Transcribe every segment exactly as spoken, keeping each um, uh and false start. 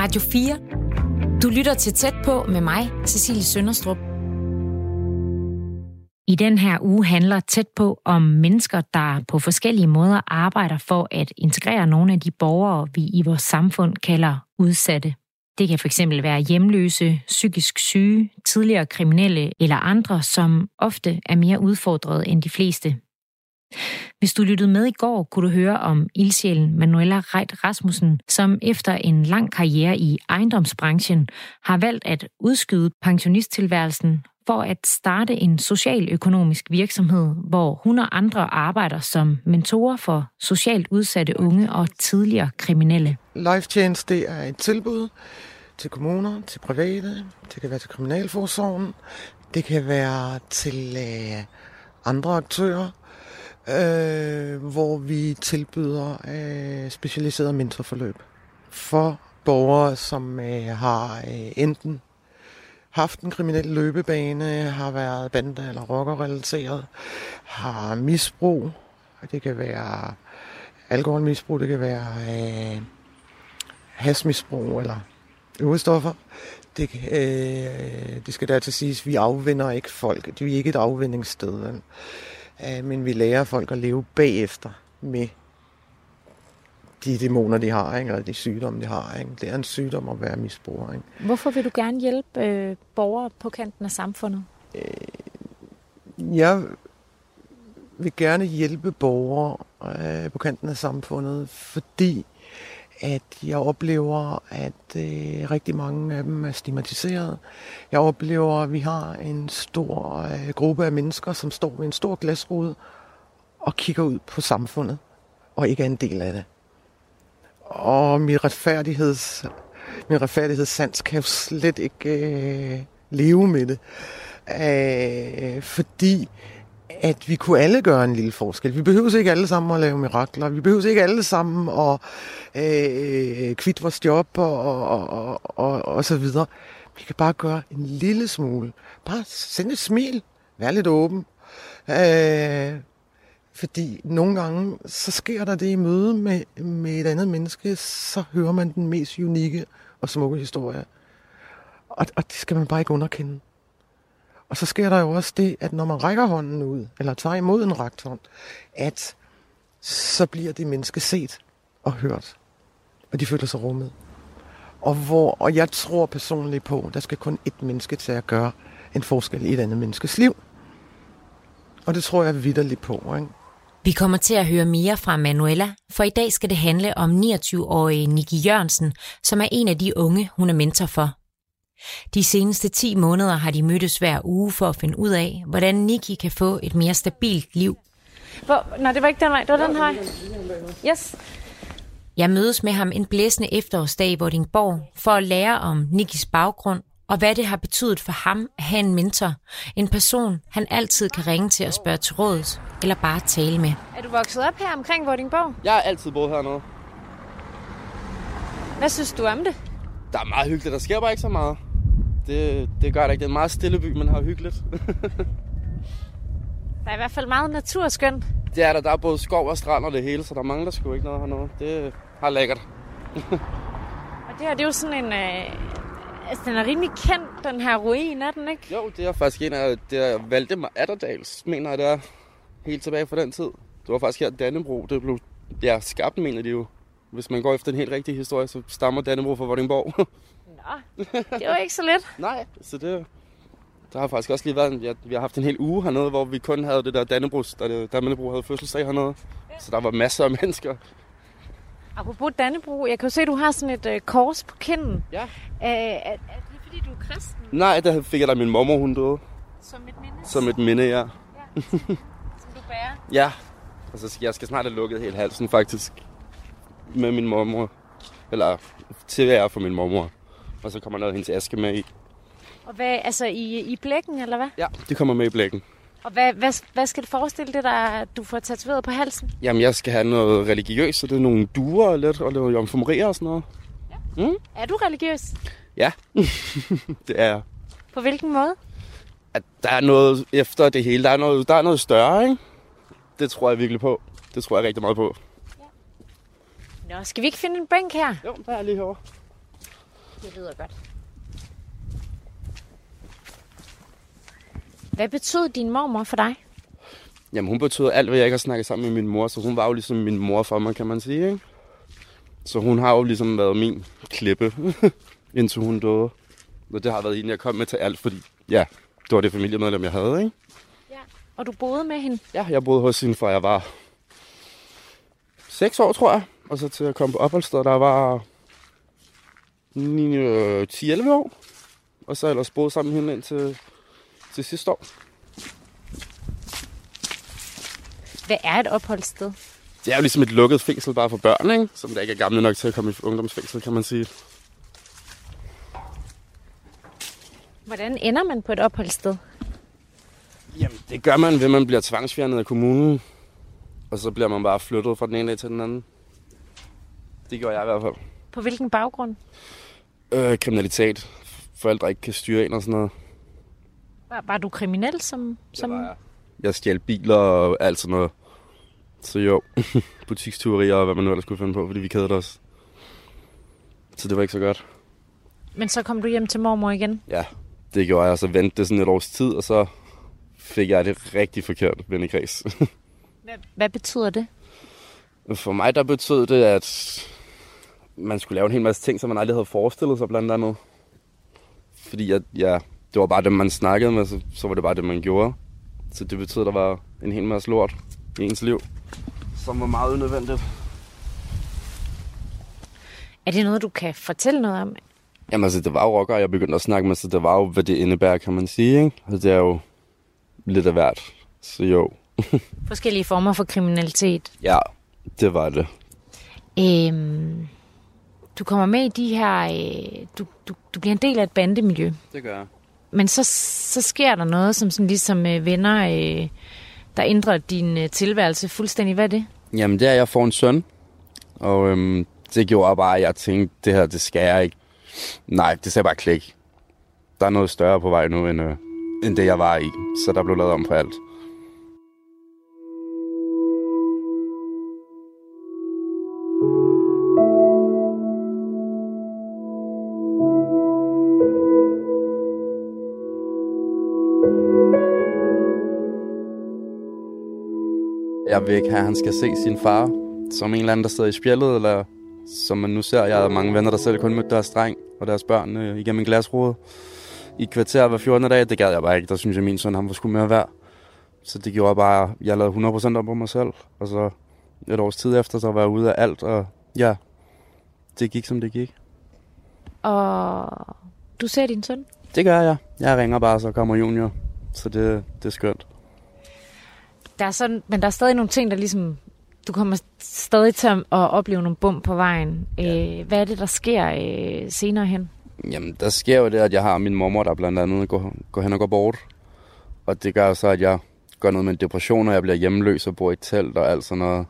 Radio fire. Du lytter til Tæt på med mig, Cecilie Sønderstrup. I den her uge handler Tæt på om mennesker, der på forskellige måder arbejder for at integrere nogle af de borgere, vi i vores samfund kalder udsatte. Det kan fx være hjemløse, psykisk syge, tidligere kriminelle eller andre, som ofte er mere udfordrede end de fleste. Hvis du lyttede med i går, kunne du høre om ildsjælen Manuela Reit Rasmussen, som efter en lang karriere i ejendomsbranchen har valgt at udskyde pensionisttilværelsen for at starte en socialøkonomisk virksomhed, hvor hun og andre arbejder som mentorer for socialt udsatte unge og tidligere kriminelle. Life Chance, det er et tilbud til kommuner, til private, det kan være til kriminalforsorgen, det kan være til øh, andre aktører, øh, hvor vi tilbyder øh, specialiserede mentorforløb for borgere, som øh, har øh, enten haft en kriminel løbebane, har været bande- eller rockerrelateret, har misbrug, det kan være alkoholmisbrug, det kan være øh, hasmisbrug eller øvrestoffer. Det, øh, det skal dertil siges, at vi afvinder ikke folk, vi er ikke et afvindingssted, øh, men vi lærer folk at leve bagefter med de dæmoner, de har, ikke? Eller de sygdomme, de har. Ikke? Det er en sygdom at være misbruger. Ikke? Hvorfor vil du gerne hjælpe øh, borgere på kanten af samfundet? Øh, jeg vil gerne hjælpe borgere øh, på kanten af samfundet, fordi at jeg oplever, at øh, rigtig mange af dem er stigmatiserede. Jeg oplever, at vi har en stor øh, gruppe af mennesker, som står ved en stor glasrude og kigger ud på samfundet og ikke er en del af det. Og min retfærdigheds, min retfærdighedssans kan jo slet ikke øh, leve med det. Æh, fordi at vi kunne alle gøre en lille forskel. Vi behøver ikke alle sammen at lave mirakler. Vi behøver ikke alle sammen at øh, kvitte vores job og, og, og, og, og så videre. Vi kan bare gøre en lille smule. Bare sende et smil. Vær lidt åben. Æh, Fordi nogle gange, så sker der det i møde med, med et andet menneske, så hører man den mest unikke og smukke historie. Og, og det skal man bare ikke underkende. Og så sker der jo også det, at når man rækker hånden ud, eller tager imod en rakt hånd, at så bliver det menneske set og hørt. Og de føler sig rummet. Og, hvor, og jeg tror personligt på, at der skal kun ét menneske til at gøre en forskel i et andet menneskes liv. Og det tror jeg vitterligt på, ikke? Vi kommer til at høre mere fra Manuela, for i dag skal det handle om niogtyve-årige Niki Jørgensen, som er en af de unge, hun er mentor for. De seneste ti måneder har de mødtes hver uge for at finde ud af, hvordan Niki kan få et mere stabilt liv. Hvor? Nå, det var ikke den vej, det var den her. Yes. Jeg mødes med ham en blæsende efterårsdag i Vordingborg for at lære om Nikis baggrund, og hvad det har betydet for ham at have en mentor. En person, han altid kan ringe til og spørge til råds, eller bare tale med. Er du vokset op her omkring Vordingborg? Jeg har altid boet hernede. Hvad synes du om det? Der er meget hyggeligt. Der sker bare ikke så meget. Det, det gør det ikke. Det er en meget stille by, men har hyggeligt. Der er i hvert fald meget naturskønt. Det er der. Der er både skov og strand og det hele, så der mangler sgu ikke noget hernede. Det har lækkert. Og det her, det er jo sådan en... Øh... Altså, den er rimelig kendt, den her ruin, er den ikke? Jo, det er faktisk en af det er Valde Madderdals, mener jeg, der er helt tilbage fra den tid. Det var faktisk her Dannebrog, det blev ja, skabt, mener de jo. Hvis man går efter den helt rigtige historie, så stammer Dannebrog fra Vordingborg. Nå, det var ikke så lidt. Nej, så det... Der har faktisk også lige været en... Ja, vi har haft en hel uge hernede, hvor vi kun havde det der Dannebrog, der Dannebrog havde fødselsdag hernede. Ja. Så der var masser af mennesker. Apropos Dannebrog, jeg kan jo se, at du har sådan et øh, kors på kinden. Ja. Æh, er, er det fordi, du er kristen? Nej, der fik jeg da min mormor, hun døde. Som et minde? Som et minde, ja. Ja. Som du bærer? Ja. Altså, jeg skal snart have lukket hele halsen, faktisk. Med min mormor. Eller til ære for min mormor. Og så kommer noget af hendes aske med i. Og hvad, altså i, i blækken, eller hvad? Ja, det kommer med i blækken. Og hvad, hvad, hvad skal det forestille det, der du får tatoveret på halsen? Jamen, jeg skal have noget religiøst, så det er nogle duer lidt, og lidt jomfrumerier og sådan noget. Ja. Mm? Er du religiøs? Ja, det er jeg. På hvilken måde? At der er noget efter det hele. Der er noget, der er noget større, ikke? Det tror jeg virkelig på. Det tror jeg rigtig meget på. Ja. Nå, skal vi ikke finde en bænk her? Jo, der er lige herovre. Det lyder godt. Hvad betød din mormor for dig? Jamen, hun betød alt, hvad jeg ikke har snakket sammen med min mor, så hun var jo ligesom min mor for mig, kan man sige, ikke? Så hun har jo ligesom været min klippe, indtil hun døde. Og det har været hende, jeg kom med til alt, fordi ja, det var det familiemedlem, jeg havde, ikke? Ja, og du boede med hende? Ja, jeg boede hos hende, fra jeg var seks år, tror jeg. Og så til at komme på opholdssted, der var ti elleve år. Og så ellers boede sammen med hende indtil til sidste år. Hvad er et opholdssted? Det er jo ligesom et lukket fængsel bare for børn, ikke? Som der ikke er gamle nok til at komme i ungdomsfængsel, kan man sige. Hvordan ender man på et opholdssted? Jamen, det gør man, ved man bliver tvangsfjernet af kommunen. Og så bliver man bare flyttet fra den ene dag til den anden. Det gjorde jeg i hvert fald. På hvilken baggrund? Øh, kriminalitet. Forældre ikke kan styre en og sådan noget. Var, var du kriminel som... som... Jeg, jeg stjal biler og alt sådan noget. Så jo, butikstyverier og hvad man nu ellers skulle finde på, fordi vi kædede os. Så det var ikke så godt. Men så kom du hjem til mormor igen? Ja, det gjorde jeg, og så ventede det sådan et års tid, og så fik jeg det rigtig forkert vennekreds. hvad, hvad betyder det? For mig der betød det, at man skulle lave en hel masse ting, som man aldrig havde forestillet sig blandt andet. Fordi at, ja, det var bare det, man snakkede med, så, så var det bare det, man gjorde. Så det betød, at der var en hel masse lort i ens liv, som var meget unødvendigt. Er det noget, du kan fortælle noget om? Jamen altså, det var jo rockere, jeg begyndte at snakke med, så det var jo, hvad det indebærer, kan man sige, ikke? Og det er jo lidt af hvert, så jo. Forskellige former for kriminalitet. Ja, det var det. Øhm, du kommer med i de her... Øh, du, du, du bliver en del af et bandemiljø. Det gør jeg. Men så, så sker der noget, som sådan ligesom øh, venner, øh, der ændrer din øh, tilværelse fuldstændig. Hvad er det? Jamen, det er, jeg får en søn. Og øhm, det gjorde bare, at jeg tænkte, det her, det skal jeg ikke. Nej, det sagde bare klik. Der er noget større på vej nu, end, øh, end det, jeg var i. Så der blev lavet om på alt. Jeg vil ikke have, at han skal se sin far som en eller anden, der sidder i spjældet, eller som man nu ser. Jeg har mange venner, der selv kun mødte deres dreng og deres børn øh, igennem en glasrude i kvarter hver fjortende dag. Det gad jeg bare ikke. Der synes jeg, min søn, han var sgu mere værd. Så det gjorde bare, jeg lavede hundrede procent op på mig selv. Og så et års tid efter, så var jeg ude af alt, og ja, det gik, som det gik. Og du ser din søn? Det gør jeg. Jeg ringer bare, så kommer junior. Så det, det er skønt. Der er sådan, men der er stadig nogle ting, der ligesom... Du kommer stadig til at opleve nogle bump på vejen. Ja. Hvad er det, der sker øh, senere hen? Jamen, der sker jo det, at jeg har min mormor, der blandt andet går, går hen og går bort. Og det gør så, at jeg gør noget med en depression, og jeg bliver hjemløs og bor i et telt og alt sådan noget.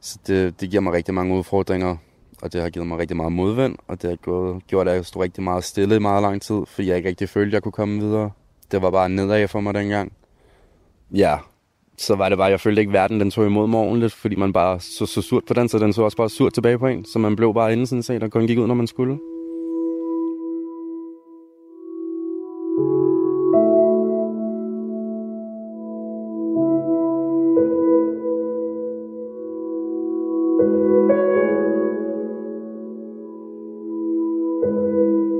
Så det, det giver mig rigtig mange udfordringer, og det har givet mig rigtig meget modvind. Og det har gjort, gjort at jeg stod rigtig meget stille i meget lang tid, fordi jeg ikke rigtig følte, at jeg kunne komme videre. Det var bare nedad for mig dengang. Ja, så var det bare, jeg følte ikke, verden den tog imod mig ordentligt, fordi man bare så, så surt på den, så den så også bare surt tilbage på en. Så man blev bare inde sådan set, og kun gik ud, når man skulle.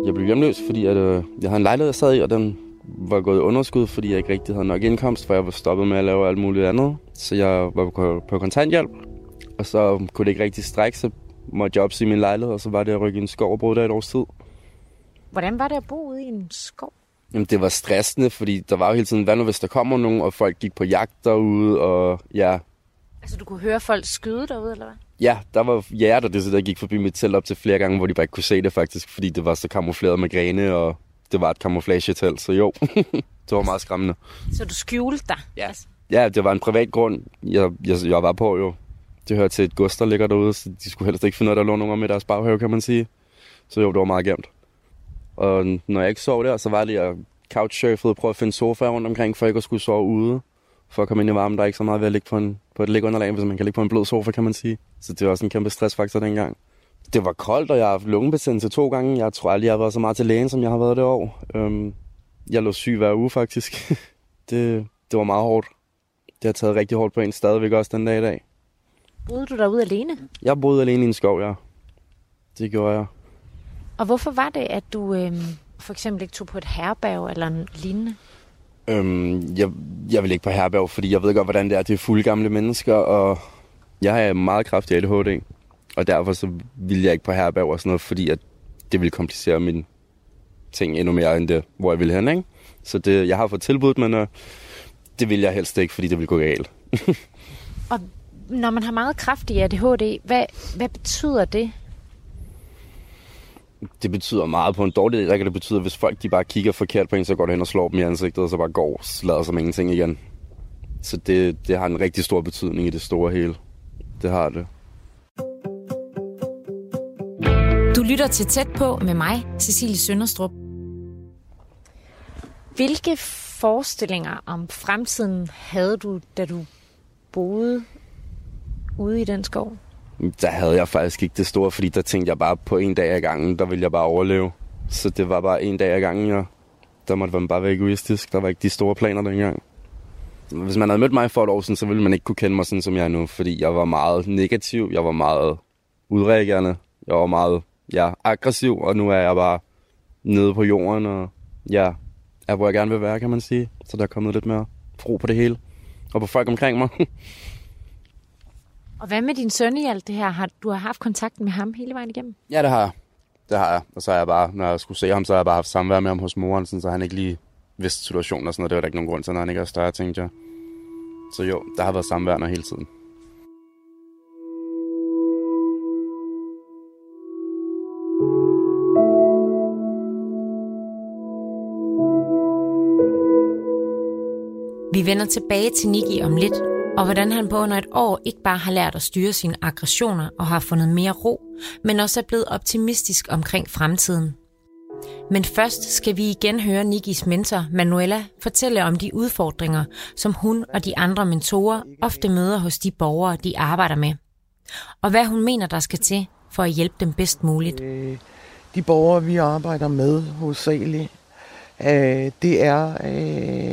Jeg blev hjemløs, fordi at, øh, jeg havde en lejlighed, jeg sad i, og den... var gået i underskud, fordi jeg ikke rigtig havde nok indkomst, for jeg var stoppet med at lave alt muligt andet. Så jeg var på kontanthjælp, og så kunne det ikke rigtig strække, så måtte jeg opsige min lejlighed, og så var det at rykke i en skov og bo der et års tid. Hvordan var det at bo ude i en skov? Jamen, det var stressende, fordi der var jo hele tiden, hvad nu hvis der kommer nogen, og folk gik på jagt derude, og ja... Altså, du kunne høre folk skyde derude, eller hvad? Ja, der var hjerter, det så der gik forbi mit telt op til flere gange, hvor de bare ikke kunne se det faktisk, fordi det var så kamufleret med grene og... Det var et kamuflagetelt, så jo, det var meget skræmmende. Så du skjulte dig? Ja, altså. Ja, det var en privat grund, jeg, jeg, jeg var på jo. Det hører til et gods, der ligger derude, så de skulle helst ikke finde noget, der lå nogen om i deres baghave, kan man sige. Så jo, det var meget gemt. Og når jeg ikke sov der, så var det, jeg couchsurfede og prøvede at finde sofaer rundt omkring, for ikke at skulle sove ude. for at komme ind i varmen. Der er ikke så meget ved at ligge på, en, på et lægunderlag, hvis man kan ligge på en blød sofa, kan man sige. Så det var også en kæmpe stressfaktor dengang. Det var koldt, og jeg har haft lungebetændelse to gange. Jeg tror aldrig, jeg har været så meget til lægen, som jeg har været det år. Øhm, jeg lå syg hver uge, faktisk. det, det var meget hårdt. Det har taget rigtig hårdt på en stadigvæk også den dag i dag. Boede du derude alene? Jeg boede alene i en skov, ja. Det gjorde jeg. Og hvorfor var det, at du øhm, for eksempel ikke tog på et herberg eller en lignende? Øhm, jeg, jeg vil ikke på herberg, fordi jeg ved godt, hvordan det er. Det er fulde gamle mennesker, og jeg har meget kraftig A D H D. Og derfor så ville jeg ikke på herberg og sådan noget, fordi at det ville komplicere mine ting endnu mere end det, hvor jeg ville hen, ikke? Så det, jeg har fået tilbudt, men øh, det ville jeg helst ikke, fordi det ville gå galt. Og når man har meget kraftig A D H D, hvad, hvad betyder det? Det betyder meget. På en dårlig dag, der kan det betyde, at hvis folk de bare kigger forkert på en, så går det hen og slår dem i ansigtet, og så bare går og lader som ingenting igen. Så det, det har en rigtig stor betydning i det store hele. Det har det. Du lytter til Tæt på med mig, Cecilie Sønderstrup. Hvilke forestillinger om fremtiden havde du, da du boede ude i den skov? Der havde jeg faktisk ikke det store, fordi der tænkte jeg bare på en dag ad gangen, der ville jeg bare overleve. Så det var bare en dag ad gangen, ja. Der måtte man bare være egoistisk. Der var ikke de store planer dengang. Hvis man havde mødt mig for et år siden, så ville man ikke kunne kende mig sådan, som jeg er nu, fordi jeg var meget negativ, jeg var meget udreagerende, jeg var meget ja, aggressiv, og nu er jeg bare nede på jorden, og ja, er hvor jeg gerne vil være, kan man sige. Så der er kommet lidt mere ro på det hele, og på folk omkring mig. Og hvad med din søn i alt det her? Har, du har haft kontakt med ham hele vejen igennem? Ja, det har jeg. Det har jeg. Og så har jeg bare, når jeg skulle se ham, så har jeg bare haft samvær med ham hos moren, sådan, så han ikke lige vidste situationen og sådan noget. Det var der ikke nogen grund til, når han ikke er større, tænkte jeg. Så jo, der har været samværende hele tiden. Vi vender tilbage til Niki om lidt, og hvordan han på under et år ikke bare har lært at styre sine aggressioner og har fundet mere ro, men også er blevet optimistisk omkring fremtiden. Men først skal vi igen høre Nikis mentor, Manuela, fortælle om de udfordringer, som hun og de andre mentorer ofte møder hos de borgere, de arbejder med. Og hvad hun mener, der skal til for at hjælpe dem bedst muligt. De borgere, vi arbejder med hovedsageligt, det er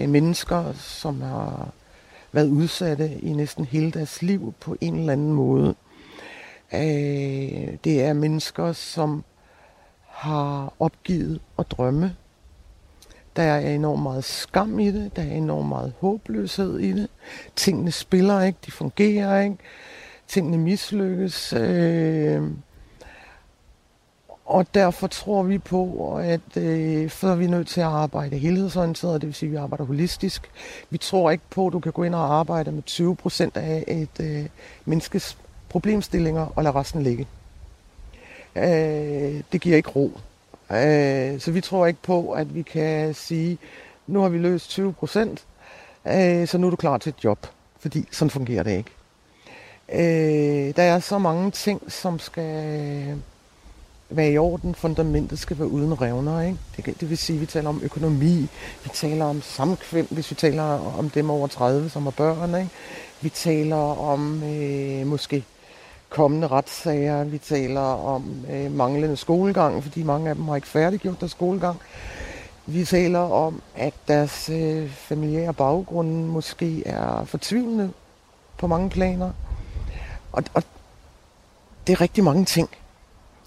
mennesker, som har været udsatte i næsten hele deres liv på en eller anden måde. Det er mennesker, som har opgivet at drømme. Der er enormt meget skam i det, der er enormt meget håbløshed i det. Tingene spiller ikke, de fungerer ikke, tingene mislykkes. Og derfor tror vi på, at øh, før vi er nødt til at arbejde helhedsorienteret, det vil sige, at vi arbejder holistisk. Vi tror ikke på, at du kan gå ind og arbejde med tyve procent af et øh, menneskes problemstillinger og lade resten ligge. Øh, det giver ikke ro. Øh, så vi tror ikke på, at vi kan sige, nu har vi løst tyve procent, øh, så nu er du klar til et job, fordi sådan fungerer det ikke. Øh, der er så mange ting, som skal være i orden, fundamentet skal være uden revner, ikke? Det, det vil sige, at vi taler om økonomi, vi taler om samkvem, hvis vi taler om dem over tredive, som er børn, ikke? Vi taler om øh, måske kommende retssager, vi taler om øh, manglende skolegang, fordi mange af dem har ikke færdiggjort deres skolegang. Vi taler om, at deres øh, familiære baggrunde måske er fortvivlende på mange planer, og, og det er rigtig mange ting.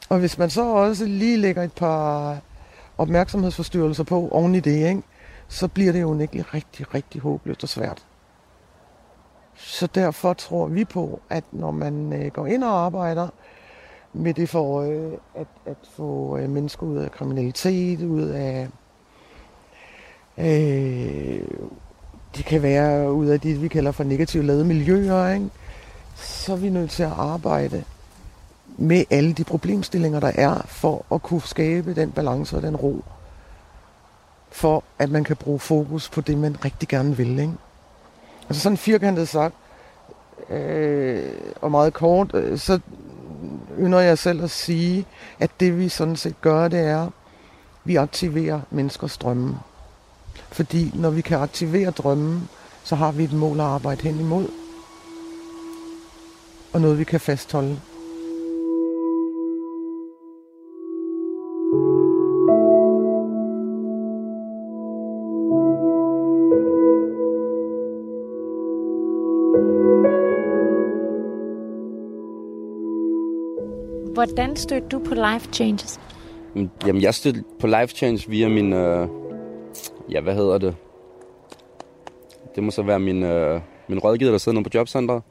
Og hvis man så også lige lægger et par opmærksomhedsforstyrrelser på oven i det, ikke? Så bliver det jo unægteligt rigtig, rigtig håbløst og svært. Så derfor tror vi på, at når man går ind og arbejder med det for at, at få mennesker ud af kriminalitet, ud af øh, det kan være ud af det, vi kalder for negativt lavede miljøer, ikke? Så er vi nødt til at arbejde med alle de problemstillinger, der er, for at kunne skabe den balance og den ro, for at man kan bruge fokus på det, man rigtig gerne vil, ikke? Altså sådan firkantet sagt, øh, og meget kort, øh, så ynder jeg selv at sige, at det vi sådan set gør, det er, vi aktiverer menneskers drømme. Fordi når vi kan aktivere drømmen, så har vi et mål at arbejde hen imod. Og noget, vi kan fastholde. Hvordan stødte du på Life Changes? Jamen, jeg stødte på Life Changes via min... Øh, ja, hvad hedder det? Det må så være min, øh, min rådgiver, der sidder nede på jobcenteret.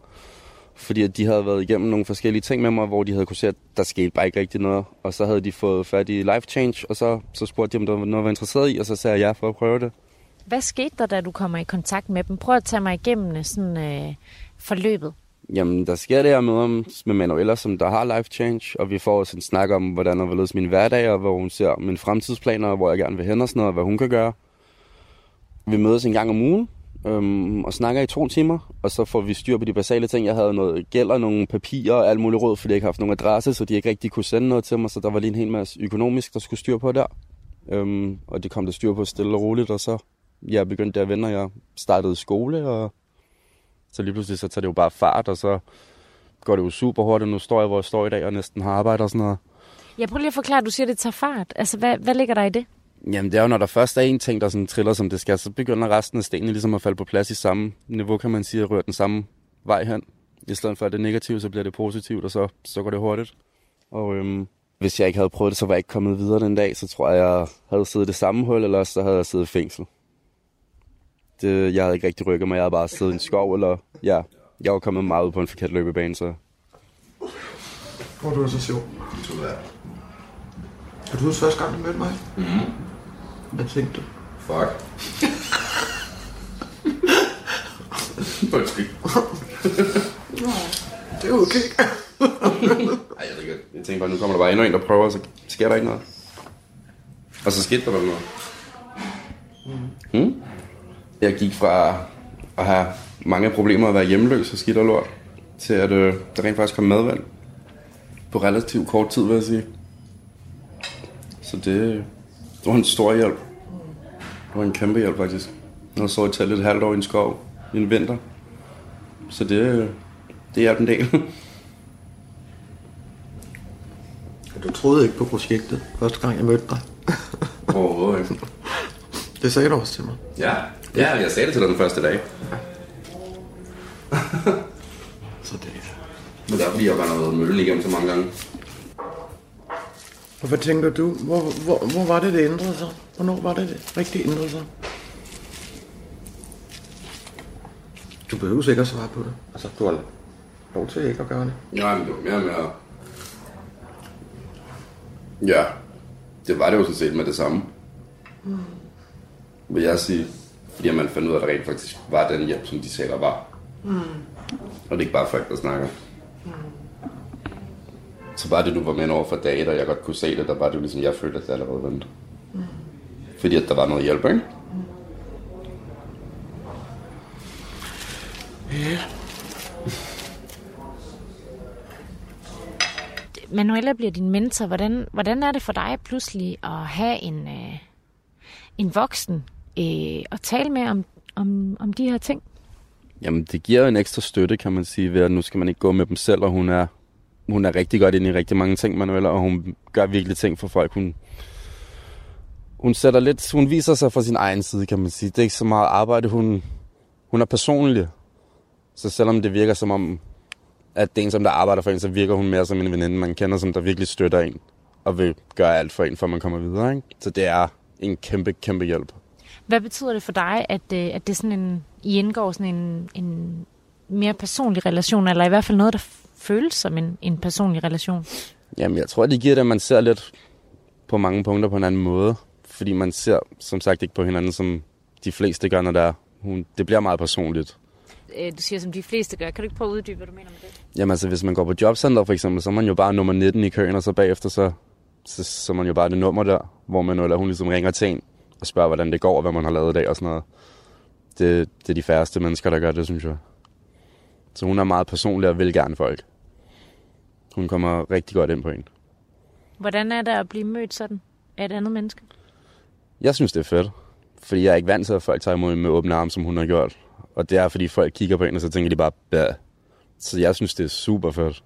Fordi de havde været igennem nogle forskellige ting med mig, hvor de havde kunne se, at der skete bare ikke rigtig noget. Og så havde de fået fat i Life Change, og så, så spurgte de, om der var noget, jeg var interesseret i, og så sagde jeg ja for at prøve det. Hvad skete der, da du kommer i kontakt med dem? Prøv at tage mig igennem sådan, øh, forløbet. Jamen, der sker det her med, med Manuela, som der har Life Change, og vi får også en snak om, hvordan og hvorledes min hverdag, og hvor hun ser mine fremtidsplaner, og hvor jeg gerne vil hen og sådan noget, og hvad hun kan gøre. Vi mødes en gang om ugen, øhm, og snakker i to timer, og så får vi styr på de basale ting. Jeg havde noget gæld og nogle papirer og alt muligt råd, fordi jeg ikke har haft nogen adresse, så de ikke rigtig kunne sende noget til mig, så der var lige en hel masse økonomisk, der skulle styr på der. Øhm, og det kom der styr på stille og roligt, og så jeg begyndte at vende, og jeg startede skole, og så lige pludselig så tager det jo bare fart, og så går det jo super hurtigt. Nu står jeg, hvor jeg står i dag, og næsten har arbejde og sådan noget. Jeg prøver lige at forklare, at du siger, at det tager fart. Altså, hvad, hvad ligger der i det? Jamen, det er jo, når der først er en ting, der sådan triller, som det skal, så begynder resten af stenene ligesom at falde på plads i samme niveau, kan man sige, og rører den samme vej hen. I stedet for, at det er negativt, så bliver det positivt, og så, så går det hurtigt. Og øhm, hvis jeg ikke havde prøvet det, så var jeg ikke kommet videre den dag, så tror jeg, jeg havde siddet i det samme hul, eller så havde jeg siddet i fængsel. Det, jeg havde ikke rigtig rykket mig, jeg havde bare siddet i en skov, eller ja, jeg var kommet meget ud på en forkert løbebane, så... Hvor du er så sjov. Du er. Kan du huske første gang, du mødte mig? Mhm. Hvad tænkte du? Fuck. Undskyld. Det er okay. Ej, jeg tænker, jeg tænker bare, nu kommer der bare endnu en, der prøver, så sker der ikke noget. Og så skete der bare noget. Mhm. Mm? Jeg gik fra at have mange problemer at være hjemløs og skidt og lort, til at øh, der rent faktisk kom madvalg. På relativt kort tid, vil jeg sige. Så det, det var en stor hjælp. Det var en kæmpe hjælp, faktisk. Jeg så et talt et halvt år i en skov i en vinter. Så det, det hjalp en del. Du troede ikke på projektet, første gang jeg mødte dig? Overhovedet ikke. Det sagde du også til mig. Ja, ja, jeg sagde det til dig den første dag. Så det er... Der bliver jo bare noget møllen igennem så mange gange. Og hvad tænker du? Hvor, hvor, hvor var det, det ændrede sig? Hvornår var det, det rigtig ændrede sig? Du behøver sikkert svare på det. Altså, du har lov til ikke at gøre det. Nej, men det var mere og mere... Ja, det var det jo sådan set med det samme. Mm. Vil jeg sige, fordi man fandt ud af, at der rent faktisk var den hjælp, som de sagde, der var. Mm. Og det er ikke bare folk, der snakker. Mm. Så bare det, du var med over for data, og jeg godt kunne se det, der var det jo ligesom, jeg følte, at det allerede vendt. Mm. Fordi at der var noget hjælp, ikke? Mm. Ja. Manuela bliver din mentor. Hvordan, hvordan er det for dig pludselig at have en... Øh en voksen øh, at tale med om, om, om de her ting? Jamen, det giver jo en ekstra støtte, kan man sige, ved at nu skal man ikke gå med dem selv, og hun er, hun er rigtig godt inde i rigtig mange ting, Manuela, og hun gør virkelig ting for folk. Hun, hun, sætter lidt, hun viser sig fra sin egen side, kan man sige. Det er ikke så meget arbejde. Hun, hun er personlig. Så selvom det virker som om, at det er en, som der arbejder for en, så virker hun mere som en veninde, man kender, som der virkelig støtter en, og vil gøre alt for en, for man kommer videre, ikke? Så det er... en kæmpe, kæmpe hjælp. Hvad betyder det for dig, at, at det sådan en, I indgår sådan en, en mere personlig relation, eller i hvert fald noget, der føles som en, en personlig relation? Jamen, jeg tror, det giver det, at man ser lidt på mange punkter på en anden måde, fordi man ser, som sagt, ikke på hinanden, som de fleste gør, når der er. Hun, det bliver meget personligt. Du siger, som de fleste gør. Kan du ikke prøve at uddybe, hvad du mener med det? Jamen, altså, hvis man går på jobcenter, for eksempel, så er man jo bare nummer nitten i køen, og så bagefter så... Så, så man jo bare det nummer der, hvor man eller hun ligesom ringer til en og spørger, hvordan det går og hvad man har lavet i dag og sådan noget. Det, det er de færreste mennesker, der gør det, synes jeg. Så hun er meget personlig og vil gerne folk. Hun kommer rigtig godt ind på en. Hvordan er det at blive mødt sådan af et andet menneske? Jeg synes, det er fedt. Fordi jeg er ikke vant til, at folk tager imod med åbne arme, som hun har gjort. Og det er, fordi folk kigger på en, og så tænker de bare, ja. Så jeg synes, det er super fedt.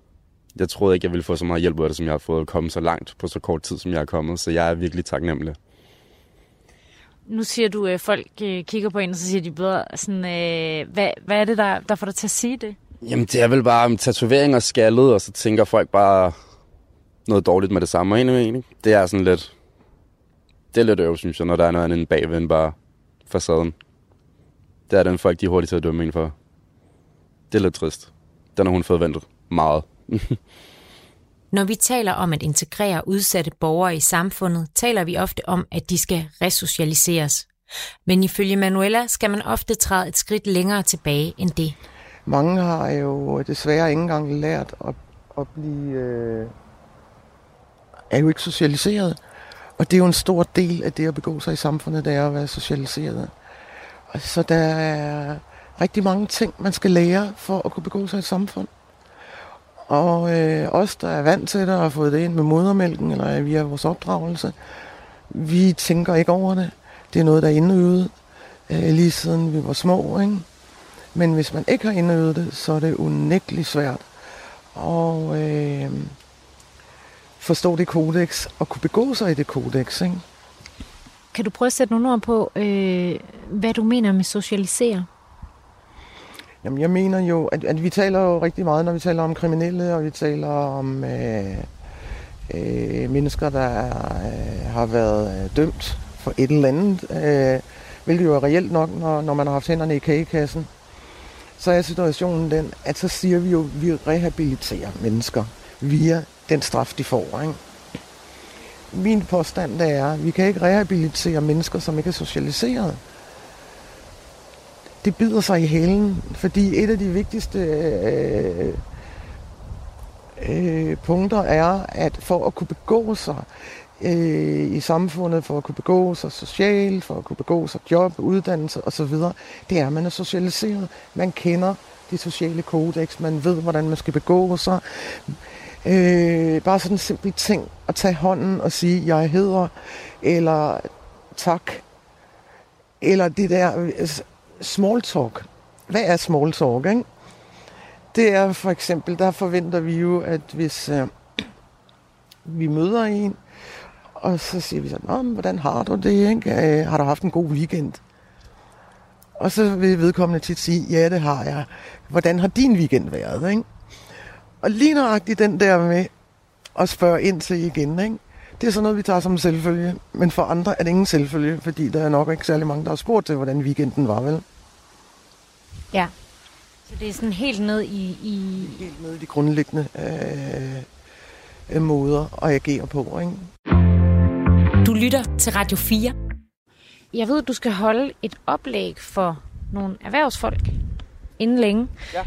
Jeg troede ikke, jeg ville få så meget hjælp af det, som jeg har fået, at komme så langt på så kort tid, som jeg er kommet. Så jeg er virkelig taknemmelig. Nu siger du, at folk kigger på en, og så siger de bedre, sådan, øh, hvad, hvad er det, der, der får dig til at sige det? Jamen, det er vel bare om tatovering og skaldet, og så tænker folk bare noget dårligt med det samme egentlig. Det er sådan lidt... Det er lidt øv, synes jeg, når der er noget andet bagved end bare facaden. Det er den folk, de er hurtigt til at dømme en for. Det er lidt trist. Den har hun forventet meget. Når vi taler om at integrere udsatte borgere i samfundet, taler vi ofte om, at de skal resocialiseres. Men ifølge Manuela skal man ofte træde et skridt længere tilbage end det. Mange har jo desværre ikke engang lært at, at blive... Øh, er jo ikke socialiseret. Og det er jo en stor del af det at begå sig i samfundet, det er at være socialiseret. Og så der er rigtig mange ting, man skal lære for at kunne begå sig i et samfund. Og øh, os, der er vant til det og har fået det ind med modermælken eller via vores opdragelse, vi tænker ikke over det. Det er noget, der er indøvet øh, lige siden vi var små, ikke? Men hvis man ikke har indøvet det, så er det unægteligt svært og øh, forstå det kodeks og kunne begå sig i det kodeks, ikke? Kan du prøve at sætte nogle ord på, øh, hvad du mener med socialisere? Jamen, jeg mener jo, at, at vi taler jo rigtig meget, når vi taler om kriminelle, og vi taler om øh, øh, mennesker, der øh, har været øh, dømt for et eller andet, øh, hvilket jo er reelt nok, når, når man har haft hænderne i kagekassen. Så er situationen den, at så siger vi jo, at vi rehabiliterer mennesker via den straf, de får, ikke? Min påstand er, at vi kan ikke rehabilitere mennesker, som ikke er socialiseret. Det bider sig i hælen, fordi et af de vigtigste øh, øh, punkter er, at for at kunne begå sig øh, i samfundet, for at kunne begå sig socialt, for at kunne begå sig job, uddannelse osv., det er, at man er socialiseret. Man kender det sociale kodeks, man ved, hvordan man skal begå sig. Øh, bare sådan en simpel ting at tage hånden og sige, jeg hedder, eller tak, eller det der small talk. Hvad er small talk, ikke? Det er for eksempel, der forventer vi jo, at hvis øh, vi møder en, og så siger vi sådan, nå, hvordan har du det, ikke? Øh, har du haft en god weekend? Og så vil vedkommende tit sige, ja, det har jeg. Hvordan har din weekend været, ikke? Og lige nøjagtigt den der med at spørge ind til igen, ikke? Det er sådan noget, vi tager som selvfølge. Men for andre er det ingen selvfølge, fordi der er nok ikke særlig mange, der har spurgt til, hvordan weekenden var, vel? Ja. Så det er sådan helt ned i... i... Helt ned i de grundlæggende øh, måder at agere på, ikke? Du lytter til Radio fire. Jeg ved, at du skal holde et oplæg for nogle erhvervsfolk inden længe. Ja.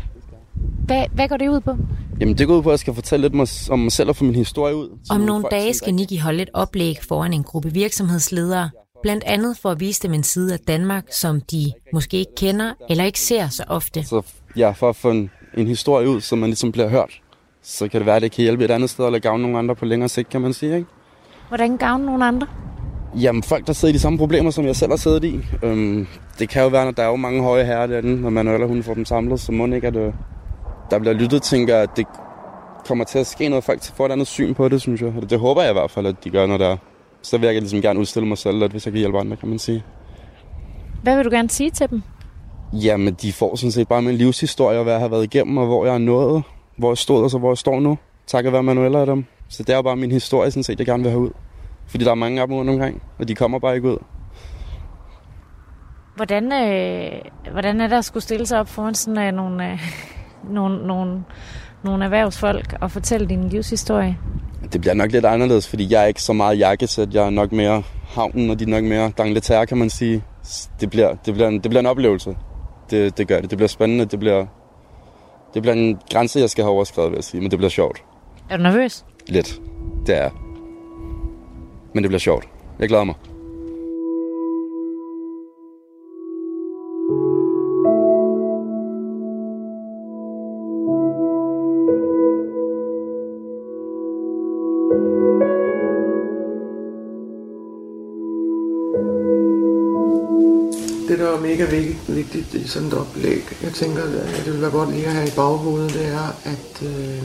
Hvad, hvad går det ud på? Jamen det går ud på, at jeg skal fortælle lidt om mig selv og få min historie ud. Om nogle dage skal Niki holde et oplæg foran en gruppe virksomhedsledere, blandt andet for at vise dem en side af Danmark, som de måske ikke kender eller ikke ser så ofte. Så ja, for at få en, en historie ud, så man ligesom bliver hørt, så kan det være, at det kan hjælpe et andet sted eller gavne nogle andre på længere sigt, kan man sige, ikke? Hvordan gavne nogle andre? Jamen folk, der sidder i de samme problemer, som jeg selv har siddet i. Øhm, det kan jo være, at der er jo mange høje herrer derinde, når man eller hun får dem samlet, så må ikke, at øh, der bliver lyttet, tænker at det kommer til at ske noget, folk får et andet syn på det, synes jeg. Det håber jeg i hvert fald, at de gør, når der... Så vil jeg ligesom gerne udstille mig selv, at hvis jeg kan hjælpe andre, kan man sige. Hvad vil du gerne sige til dem? Jamen, de får sådan set bare min livshistorie, og hvad jeg har været igennem, og hvor jeg er nået, hvor jeg stod, og så hvor jeg står nu. Tak at være Manuela af dem. Så det er jo bare min historie, sådan set, jeg gerne vil have ud. Fordi der er mange af dem rundt omkring, og de kommer bare ikke ud. Hvordan, øh, hvordan er der at skulle stille sig op foran sådan øh, nogle... Øh... Nogle, nogle, nogle erhvervsfolk og fortælle din livshistorie? Det bliver nok lidt anderledes, fordi jeg er ikke så meget jakkesæt. Jeg er nok mere havnen, og de er nok mere dangletære, kan man sige. Det bliver, det bliver, en, det bliver en oplevelse. Det, det gør det. Det bliver spændende. Det bliver, det bliver en grænse, jeg skal have overskrevet, vil jeg sige. Men det bliver sjovt. Er du nervøs? Lidt. Det er jeg. Men det bliver sjovt. Jeg glæder mig. det, der er mega vigtigt i sådan et oplæg, jeg tænker, at det vil være godt lige at have i baghovedet, det er, at øh,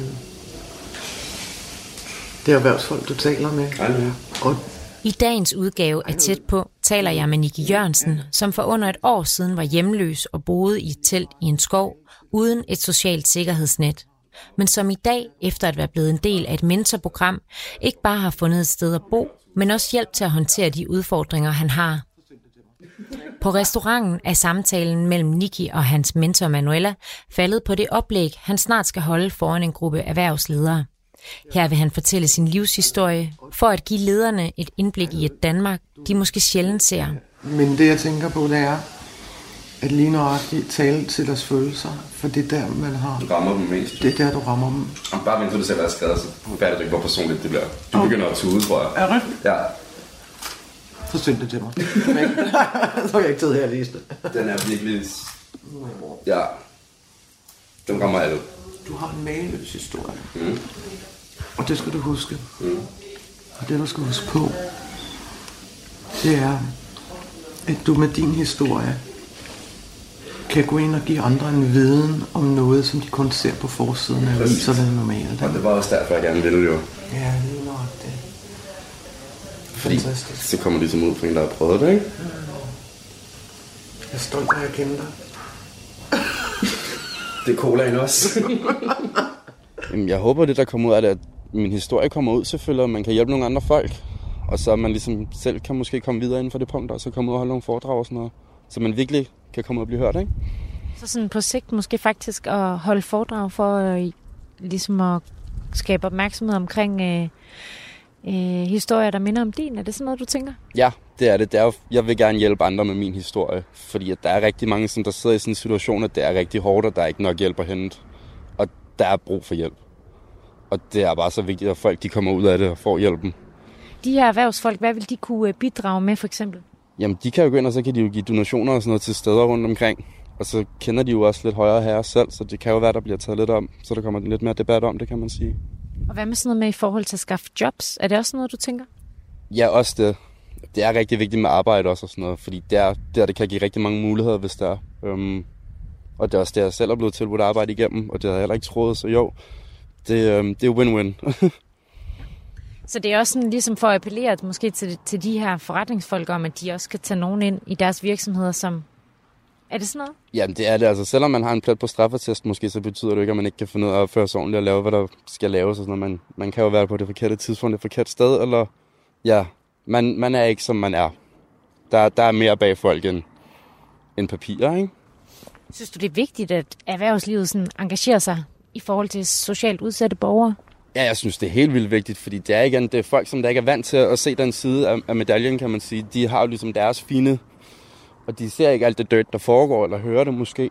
det er erhvervsfolk, du taler med. Ja. Og i dagens udgave af Tæt på taler jeg med Niki Jørgensen, som for under et år siden var hjemløs og boede i et telt i en skov, uden et socialt sikkerhedsnet. Men som i dag, efter at være blevet en del af et mentorprogram, ikke bare har fundet et sted at bo, men også hjælp til at håndtere de udfordringer, han har. På restauranten er samtalen mellem Niki og hans mentor Manuela faldet på det oplæg, han snart skal holde foran en gruppe erhvervsledere. Her vil han fortælle sin livshistorie, for at give lederne et indblik i et Danmark, de måske sjældent ser. Men det jeg tænker på, det er, at lige nøjagtigt tale til deres følelser, for det der, man har. Du rammer dem mest. Det er der, du rammer dem. Og bare mindst du selv er skadet, så bærer du ikke, hvor personligt det bliver. Du okay. Begynder at tude, tror jeg. Er det rigtigt? Ja. Så send det til mig. Så har jeg ikke tid her at læse det. Den er virkelig... Ja. Den rammer alle. Du har en mageløs historie. Mm. Og det skal du huske. Mm. Og det, du skal huske på, det er, at du med din historie kan gå ind og give andre en viden om noget, som de kun ser på forsiden af aviserne normalt. Og det var også derfor, jeg gerne ville jo. Ja, det er nok det. Fordi fantastisk. Så kommer de som ud for en, der har prøvet det, ikke? Jeg er stolt af, at jeg kender dig. Det er colaen også. Jeg håber, det der kommer ud af det, at min historie kommer ud selvfølgelig, og man kan hjælpe nogle andre folk. Og så man ligesom selv kan måske komme videre inden for det punkt, og så komme ud og holde nogle foredrag og sådan noget. Så man virkelig kan komme ud og blive hørt, ikke? Så sådan på sigt måske faktisk at holde foredrag for øh, ligesom at skabe opmærksomhed omkring øh, øh, historier, der minder om din. Er det sådan noget, du tænker? Ja, det er det. Det er jo, jeg vil gerne hjælpe andre med min historie, fordi at der er rigtig mange, som der sidder i sådan en situation, at det er rigtig hårdt, og der er ikke nok hjælp at hente. Og der er brug for hjælp. Og det er bare så vigtigt, at folk de kommer ud af det og får hjælpen. De her erhvervsfolk, hvad vil de kunne bidrage med for eksempel? Jamen, de kan jo gå ind, og så kan de jo give donationer og sådan noget til steder rundt omkring. Og så kender de jo også lidt højere herrer selv, så det kan jo være, der bliver taget lidt om. Så der kommer lidt mere debat om det, kan man sige. Og hvad med sådan noget med i forhold til at skaffe jobs? Er det også noget, du tænker? Ja, også det. Det er rigtig vigtigt med arbejde også og sådan noget, fordi der, der det kan give rigtig mange muligheder, hvis der øhm, og det er også der, jeg selv er blevet tilbudt at arbejde igennem, og det havde jeg heller ikke troet, så jo, det, øhm, det er win-win. Så det er også sådan, ligesom for at appellere måske til, til de her forretningsfolk om, at de også kan tage nogen ind i deres virksomheder, som... Er det sådan noget? Jamen det er det, altså selvom man har en plet på straffetest måske, så betyder det ikke, at man ikke kan finde ud af at føre sig ordentligt og lave, hvad der skal laves og sådan noget. Man, man kan jo være på det forkerte tidspunkt, det forkerte sted, eller ja... Man, man er ikke, som man er. Der, der er mere bag folk end, end papirer, ikke? Synes du, det er vigtigt, at erhvervslivet sådan engagerer sig i forhold til socialt udsatte borgere? Ja, jeg synes, det er helt vildt vigtigt, fordi det er, igen, det er folk, som der ikke er vant til at se den side af, af medaljen, kan man sige. De har jo ligesom deres fine, og de ser ikke alt det dødt, der foregår, eller hører det måske.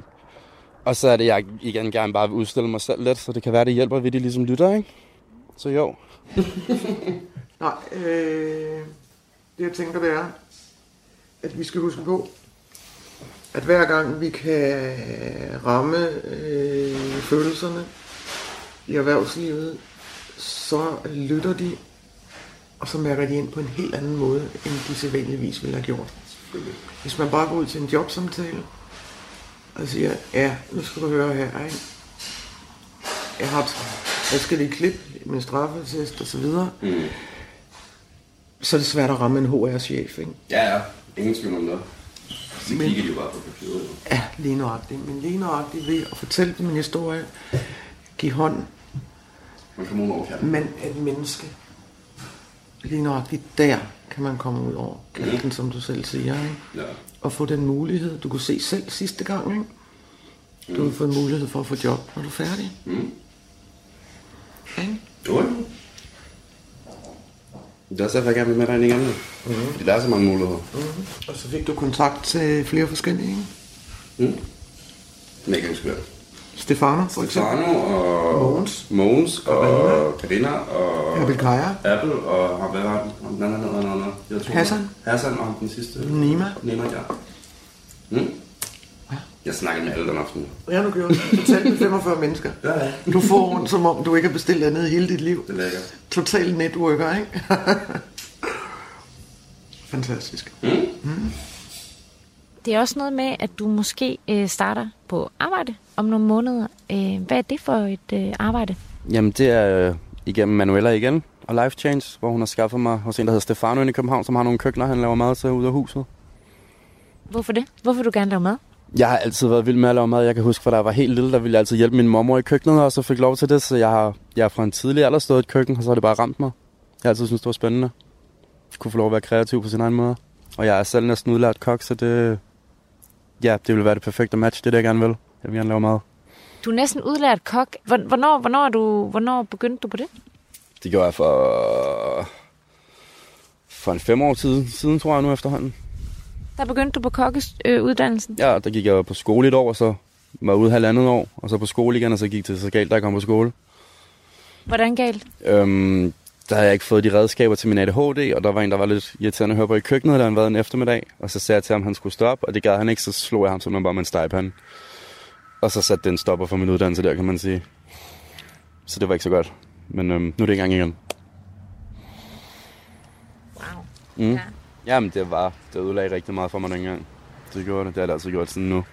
Og så er det, jeg igen gerne bare vil udstille mig selv lidt, så det kan være, det hjælper, ved de ligesom lytter, ikke? Så jo. Nej, øh... det jeg tænker, det er, at vi skal huske på, at hver gang vi kan ramme øh, følelserne i erhvervslivet, så lytter de, og så mærker de ind på en helt anden måde, end de sædvanligvis ville have gjort. Hvis man bare går ud til en jobsamtale og siger, ja, nu skal du høre her, ikke? Jeg har jeg skal lige klippe min straffetest og så videre. Mm. Så er det svært at ramme en H R-chef, ikke? Ja, ja. Ingen tvivl om det. Så kigger men, de jo bare på papiret. Ja, lige nøjagtigt. Men lige nøjagtigt ved at fortælle dem en historie, give hånd. Man kommer ud over kærlighed. Man er et menneske. Lige nøjagtigt der kan man komme ud over kærligheden, mm. som du selv siger, ikke? Ja. Og få den mulighed, du kunne se selv sidste gang, ikke? Du mm. har fået mulighed for at få job, når du er færdig. Mm. Ikke? Jo, jo. Det er også derfor, jeg gerne vil med dig ind i gangen. Mm-hmm. Fordi der er så mange muligheder. Mm-hmm. Og så fik du kontakt til flere forskellige, ikke? Mm. Mega inspireret. Stefano, for eksempel. Stefano og... Mons. Mons og Karina og... Apple Kaja. Apple og... Hvad var den? Hvad var den? Hassan. Hassan og den sidste. Nima. Nima, ja. Mm. Jeg snakkede med alle den aften. Ja, nu gjorde jeg. Totalt med femogfyrre mennesker. Ja, ja. Du får rundt, som om du ikke har bestilt andet hele dit liv. Det lækker. Total networker, ikke? Fantastisk. Mm. Mm. Det er også noget med, at du måske øh, starter på arbejde om nogle måneder. Øh, hvad er det for et øh, arbejde? Jamen, det er øh, igennem Manuela igen og Life Chance, hvor hun har skaffet mig hos en, der hedder Stefano inde i København, som har nogle køkkener, han laver mad til ud af huset. Hvorfor det? Hvorfor vil du gerne lave mad? Jeg har altid været vild med at lave mad. Jeg kan huske, for da jeg var helt lille, der ville jeg altid hjælpe min mormor i køkkenet, og så fik lov til det, så jeg har jeg fra en tidlig alder stået i et køkken, og så har det bare ramt mig. Jeg har altid syntes, det var spændende. Jeg kunne få lov at være kreativ på sin egen måde. Og jeg er selv næsten udlært kok, så det, ja, det ville være det perfekte match. Det er det, jeg gerne vil. Jeg vil gerne lave mad. Du er næsten udlært kok. Hvornår, hvornår, du, hvornår begyndte du på det? Det gjorde jeg for, for en fem år siden, siden, tror jeg nu efterhånden. Der begyndte du på kokkeuddannelsen? Øh, ja, der gik jeg på skole et år, og så var ude halvandet år, og så på skole igen, og så gik det så galt, da jeg kom på skole. Hvordan galt? Øhm, der havde jeg ikke fået de redskaber til min A D H D, og der var en, der var lidt irriterende at høre på i køkkenet, da han var en eftermiddag, og så sagde jeg til ham, han skulle stoppe, og det gad han ikke, så slog jeg ham simpelthen bare med en stegepande. Og så satte den stopper for min uddannelse der, kan man sige. Så det var ikke så godt, men øhm, nu er det ikke engang igen. Wow. Mm. Ja. Jamen, det var, det ødelagde rigtig meget for mig dengang. Det gjorde det. Det har det altså gjort sådan nu.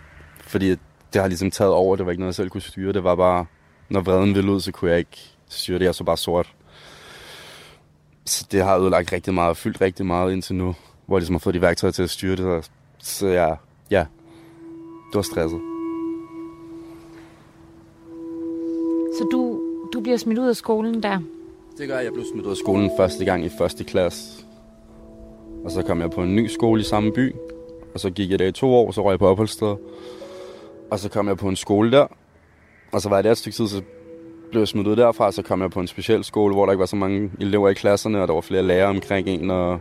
Fordi det har ligesom taget over. Det var ikke noget, jeg selv kunne styre. Det var bare, når vreden ville ud, så kunne jeg ikke styre det. Jeg så bare sort. Så det har ødelagt rigtig meget og fyldt rigtig meget indtil nu. Hvor jeg ligesom har fået de værktøjer til at styre det. Så ja, ja. Det var stresset. Så du, du bliver smidt ud af skolen der? Det gør jeg. Jeg blev smidt ud af skolen første gang i første klasse. Og så kom jeg på en ny skole i samme by, og så gik jeg der i to år, så røg jeg på opholdssteder. Og så kom jeg på en skole der, og så var jeg der et stykke tid, så blev jeg smidt ud derfra, og så kom jeg på en speciel skole, hvor der ikke var så mange elever i klasserne, og der var flere lærere omkring en, og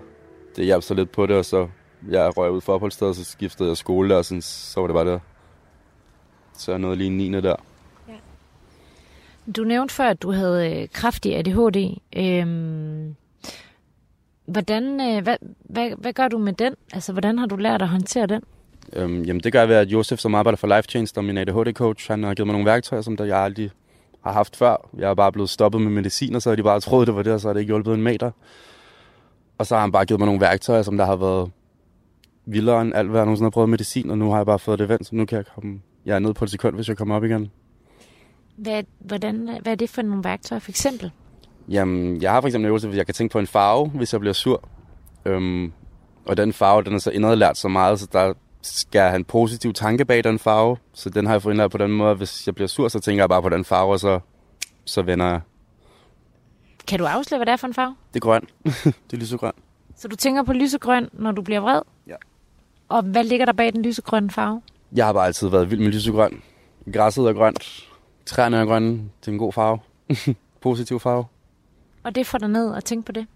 det hjalp så lidt på det, og så jeg røg ud for opholdssteder, og så skiftede jeg skole der, og sådan, så var det bare der. Så jeg nåede lige niende der. Ja. Du nævnte før, at du havde kraftig A D H D. Øhm Hvordan, øh, hvad, hvad, hvad gør du med den? Altså, hvordan har du lært at håndtere den? Øhm, jamen, det gør jeg ved, at Josef, som arbejder for Life Chance, der er min A D H D-coach, han har givet mig nogle værktøjer, som der jeg aldrig har haft før. Jeg er bare blevet stoppet med medicin, og så har de bare troet, det var det, og så har det ikke hjulpet en meter. Og så har han bare givet mig nogle værktøjer, som der har været vildere end alt, hvad jeg nogensinde har prøvet medicin, og nu har jeg bare fået det vendt, så nu kan jeg komme... Jeg er nede på et sekund, hvis jeg kommer op igen. Hvad, hvordan, hvad er det for nogle værktøjer, for eksempel? Jamen, jeg har for eksempel en øvelse, hvis jeg kan tænke på en farve, hvis jeg bliver sur. Øhm, og den farve, den er så indadlært så meget, så der skal have en positiv tanke bag den farve. Så den har jeg fået indlært på den måde, hvis jeg bliver sur, så tænker jeg bare på den farve, og så, så vender jeg. Kan du afsløre, hvad det er for en farve? Det er grøn. Det er lysegrøn. Så du tænker på lysegrøn, når du bliver vred? Ja. Og hvad ligger der bag den lysegrønne farve? Jeg har bare altid været vild med lysegrøn. Græsset er grønt. Træerne er grønne. Det er en god farve. Positiv farve. Og det får dig ned og tænke på det?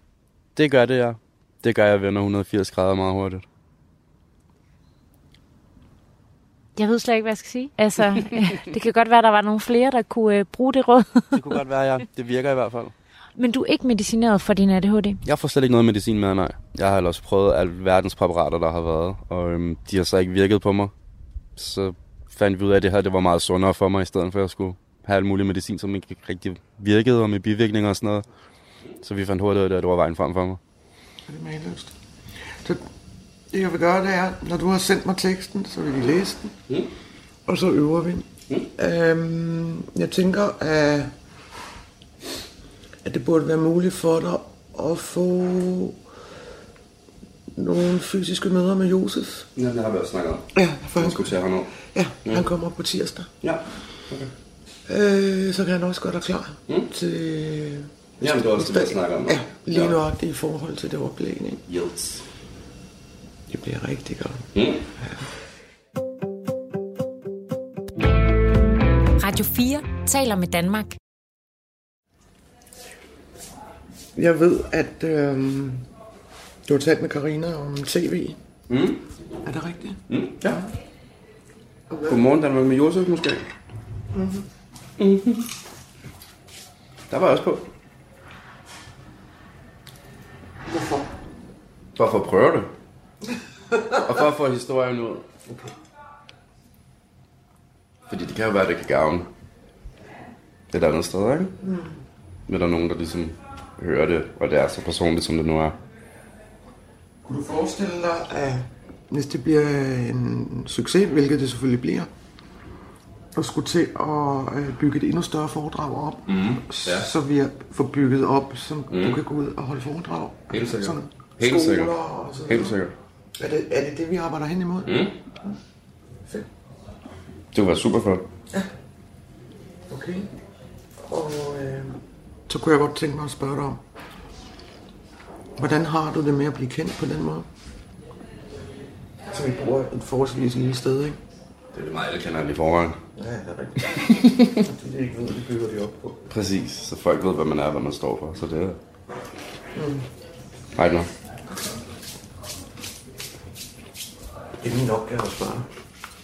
Det gør det, ja. Det gør jeg ved et hundrede og firs grader meget hurtigt. Jeg ved slet ikke, hvad jeg skal sige. Altså, det kan godt være, at der var nogle flere, der kunne øh, bruge det råd. Det kunne godt være, ja. Det virker i hvert fald. Men du er ikke medicineret for din A D H D? Jeg får slet ikke noget medicin med, nej. Jeg har ellers prøvet al verdens præparater, der har været, og øhm, de har så ikke virket på mig. Så fandt vi ud af, at det her det var meget sundere for mig, i stedet for at jeg skulle have al mulig medicin, som ikke rigtig virkede, og med bivirkninger og sådan noget. Så vi fandt hurtigt ud af, at det var vejen frem for mig. Det er meningsløst. Det, det jeg vil gøre, det er, når du har sendt mig teksten, så vil vi læse den, mm. og så øver vi. Mm. Øhm, jeg tænker, at, at det burde være muligt for dig at få nogle fysiske møder med Josef. Ja, det har vi også snakket om. Ja, for han skulle tage ham over. Ja, ja, han kommer på tirsdag. Ja, okay. Øh, så kan han også godt være klar mm. til... Jamen, det var også det, vi snakker om. Ja, lige ja. Nok det i forhold til det oplægning. Yes. Det bliver rigtig godt. Mm. Ja. Radio fire taler med Danmark. Jeg ved, at øh, du har talt med Karina om tv. Mm. Er det rigtigt? Mm. Ja. Okay. Godmorgen, Danmark med Josef måske. Mm-hmm. Mm-hmm. Der var jeg også på. Hvorfor? For at få prøve det. Og for at få historien ud. Okay. Fordi det kan jo være, at det kan gavne et andet sted, ikke? Mm. Men der er nogen, der ligesom hører det, og det er så personligt, som det nu er. Kunne du forestille dig, at Hvis det bliver en succes, hvilket det selvfølgelig bliver, og skulle til at bygge et endnu større foredrag op, mm, ja. så vi får bygget op, som mm. du kan gå ud og holde foredrag. Helt sikkert. Sådan, Helt sikkert. Og sådan Helt sikkert. Er det, er det det, vi arbejder hen imod? Mm. Ja. Fedt. Det var super flot. Ja. Okay. Og øh, så kunne jeg godt tænke mig at spørge dig om, hvordan har du det med at blive kendt på den måde? Så vi bruger et forholdsvis lille sted, ikke? Det er det meget, alle kender i forvejen. Ja, det er rigtigt. Det er ikke noget, det bygger de op på. Præcis, så folk ved, hvad man er og hvad man står for, så det er det. Mm. Hej nu. Det er min opgave at svare.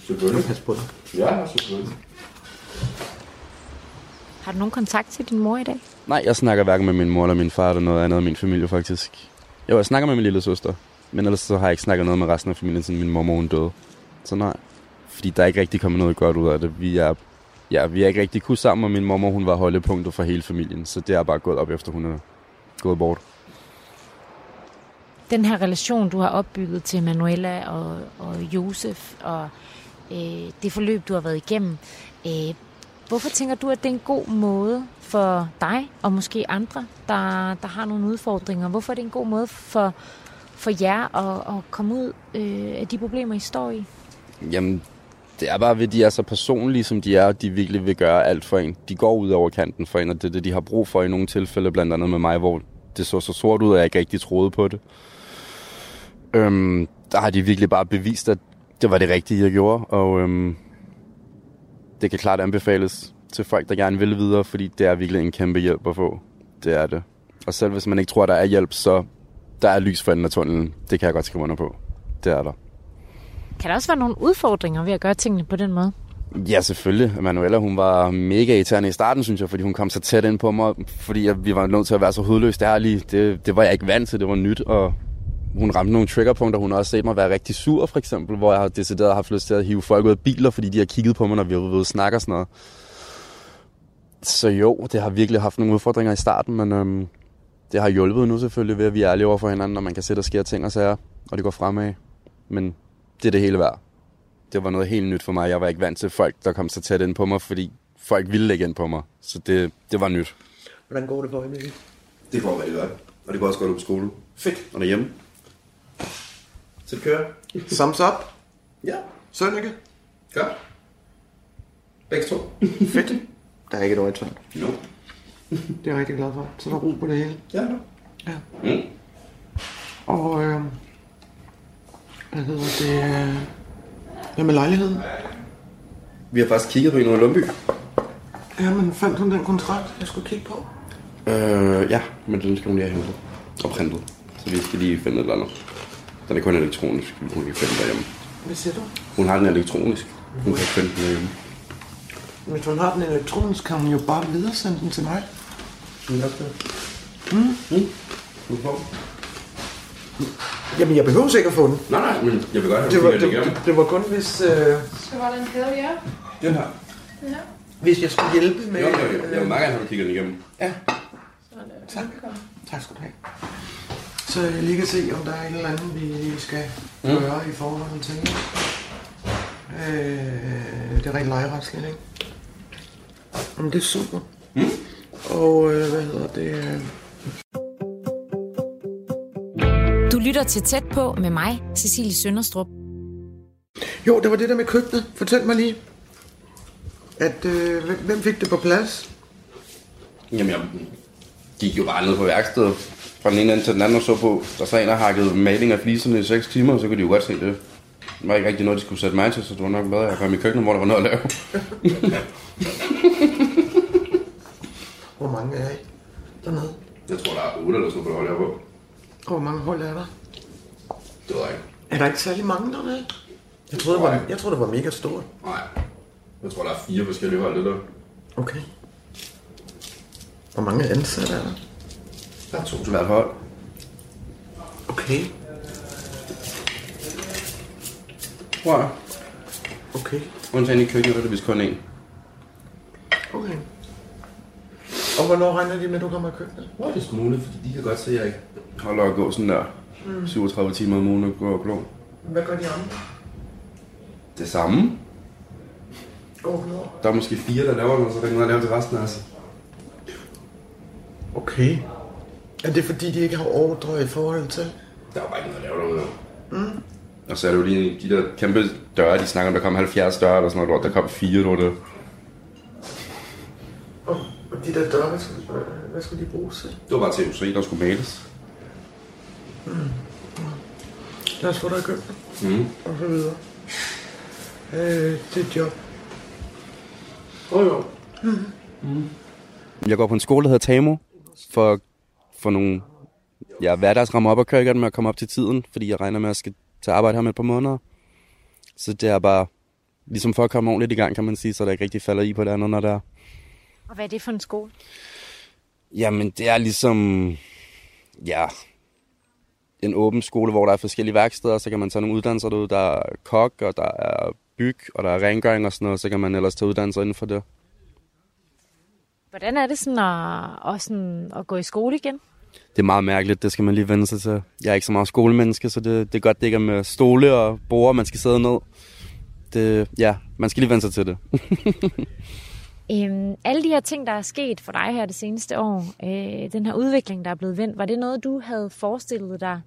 Selvfølgelig. Pas på dig. Ja, selvfølgelig. Har du nogen kontakt til din mor i dag? Nej, jeg snakker hverken med min mor eller min far eller noget andet af min familie, faktisk. Jo, jeg snakker med min lille søster, men ellers så har jeg ikke snakket noget med resten af familien, siden min mormor hun døde. Så nej. Fordi der er ikke rigtig kommet noget godt ud af det. Vi er, ja, vi er ikke rigtig kunne sammen, og min mormor hun var holdepunktet for hele familien. Så det er bare gået op, efter hun er gået bort. Den her relation, du har opbygget til Manuela og, og Josef, og øh, det forløb, du har været igennem. Øh, hvorfor tænker du, at det er en god måde for dig, og måske andre, der, der har nogle udfordringer? Hvorfor er det en god måde for, for jer at, at komme ud øh, af de problemer, I står i? Jamen, det er bare ved, de er så personlige, som de er, og de virkelig vil gøre alt for en. De går ud over kanten for en, og det er det, de har brug for i nogle tilfælde, blandt andet med mig, hvor det så så sort ud, at jeg ikke rigtig troede på det. Øhm, der har de virkelig bare bevist, at det var det rigtige, jeg gjorde, og øhm, det kan klart anbefales til folk, der gerne vil videre, fordi det er virkelig en kæmpe hjælp at få. Det er det. Og selv hvis man ikke tror, der er hjælp, så der er lys for enden af tunnelen. Det kan jeg godt skrive under på. Det er der. Kan der også være nogle udfordringer ved at gøre tingene på den måde? Ja, selvfølgelig. Manuela, hun var mega irriterende i starten, synes jeg, fordi hun kom så tæt ind på mig, fordi vi var nødt til at være så hudløst ærlige. Det, det var jeg ikke vant til, det var nyt, og hun ramte nogle triggerpunkter. Hun har også set mig være rigtig sur, for eksempel, hvor jeg har decideret haft lyst til at hive folk ud af biler, fordi de har kigget på mig, når vi har været snakker og sådan noget. Så jo, det har virkelig haft nogle udfordringer i starten, men øhm, det har hjulpet nu selvfølgelig ved, at vi er ærlige over for hinanden, og man kan se, der sker ting og sager, og det går fremad. Men det er det hele værd. Det var noget helt nyt for mig. Jeg var ikke vant til folk, der kom så tæt ind på mig, fordi folk ville lægge ind på mig. Så det, det var nyt. Hvordan går det for hende? Det går rigtig godt. Og det går også godt ud på skolen. Fedt. Og derhjemme. Så det kører. Thumbs up. Ja. Sønneke. Ja. Begge to. Fedt. Der er ikke et øje tørt. Jo. No. Det er jeg rigtig glad for. Så der er ro på det hele. Ja. No. Ja. Mm. Og øh... hvad hedder det? Hvad med lejligheden? Vi har faktisk kigget på en i Lundby. Ja, men fandt hun den kontrakt, jeg skulle kigge på? Øh, ja, men den skal hun lige have hentet og printet. Så vi skal lige finde et eller andet. Den er kun elektronisk, hun kan finde derhjemme. Hvad siger du? Hun har den elektronisk. Hun kan finde den derhjemme. Hvis hun har den elektronisk, kan hun jo bare videresende den til mig. Ja, det er. Mm. Mm. Du får den. Jamen, jeg behøver sikkert at få den. Nej, nej, men jeg vil godt have det. Var, det, det, det, det var kun hvis... Øh... Så var den kæde, ja. Den her. Den her. Hvis jeg skulle hjælpe med... Jo, jo, jo. Jeg vil meget gerne have, at du kigger den igennem. Ja. Sådan, tak. Tak skal du have. Så jeg lige kan se, om der er et eller andet, vi skal gøre mm. i forhold til det. Øh, det er rent lejeretsligt, ikke? Jamen, det er super. Mm. Og øh, hvad hedder det... lytter til Tæt på med mig, Cecilie Sønderstrup. Jo, det var det der med køkkenet. Fortæl mig lige, at øh, hvem fik det på plads? Jamen, jeg gik jo bare ned på værkstedet fra den ene ende til den anden og så på. Der så en, der hakkede maling af fliserne i seks timer, og så kunne de jo godt se det. Det var ikke rigtig noget, de skulle sætte mig til, så det var nok bedre, at jeg kom i køkkenet, hvor der var noget at lave. Hvor mange er I dernede? Jeg tror, der er otte eller sådan noget, der holder på. Hvor mange hold er der? Det var ikke. Er der ikke særlig mange dernede? Jeg troede, det var, jeg troede, det var mega stort. Nej. Jeg tror, der er fire forskellige hold der. Okay. Hvor mange ansatte er der? Der er to til hvert hold. Okay. Hvor er der? Okay. Undtagen i køkkenet, der er vist kun én. Okay. Og hvornår regner de med, at du kommer i køkkenet? Hvor er det smule, fordi de kan godt se, at jeg ikke holder at gå sådan der. Mm. syvogtredive timer om ugen og gå og klog. Hvad gør de andre? Det samme. Oh, no. Der er måske fire, der laver den, og så er der ikke noget at lave til resten af os. Okay. Er det fordi, de ikke har ordre i forhold til? Der er bare ikke noget at lave derude. Mm. Og så er det jo lige de der kæmpe døre, de snakker om, der kom halvfjerds døre eller sådan noget, der kom fire, tror det. Og de der døre, hvad skulle, hvad skulle de bruges til? Det var bare til industri, der skulle males. Mm. Lad os få dig i køkken. Mm. Og så videre. Øh, det er et job. Oh, jo. Mm. Mm. Jeg går på en skole, der hedder Tamo, for, for nogle... Jeg er hverdagsrammer op og kører med at komme op til tiden, fordi jeg regner med, at jeg skal tage arbejde her med et par måneder. Så det er bare... Ligesom for at komme ordentligt i gang, kan man sige, så der ikke rigtig falder i på det andet, når der... Og hvad er det for en skole? Jamen, det er ligesom... Ja... En åben skole, hvor der er forskellige værksteder, så kan man tage nogle uddannelser derude. Der er kok, og der er byg, og der er rengøring og sådan noget, så kan man ellers tage uddannelser inden for det. Hvordan er det sådan at, at, sådan at gå i skole igen? Det er meget mærkeligt, det skal man lige vende sig til. Jeg er ikke så meget skolemenneske, så det, det er godt, det ikke er med stole og borde, man skal sidde ned. Det, ja, man skal lige vende sig til det. Æm, alle de her ting, der er sket for dig her det seneste år, øh, den her udvikling, der er blevet vendt, var det noget, du havde forestillet dig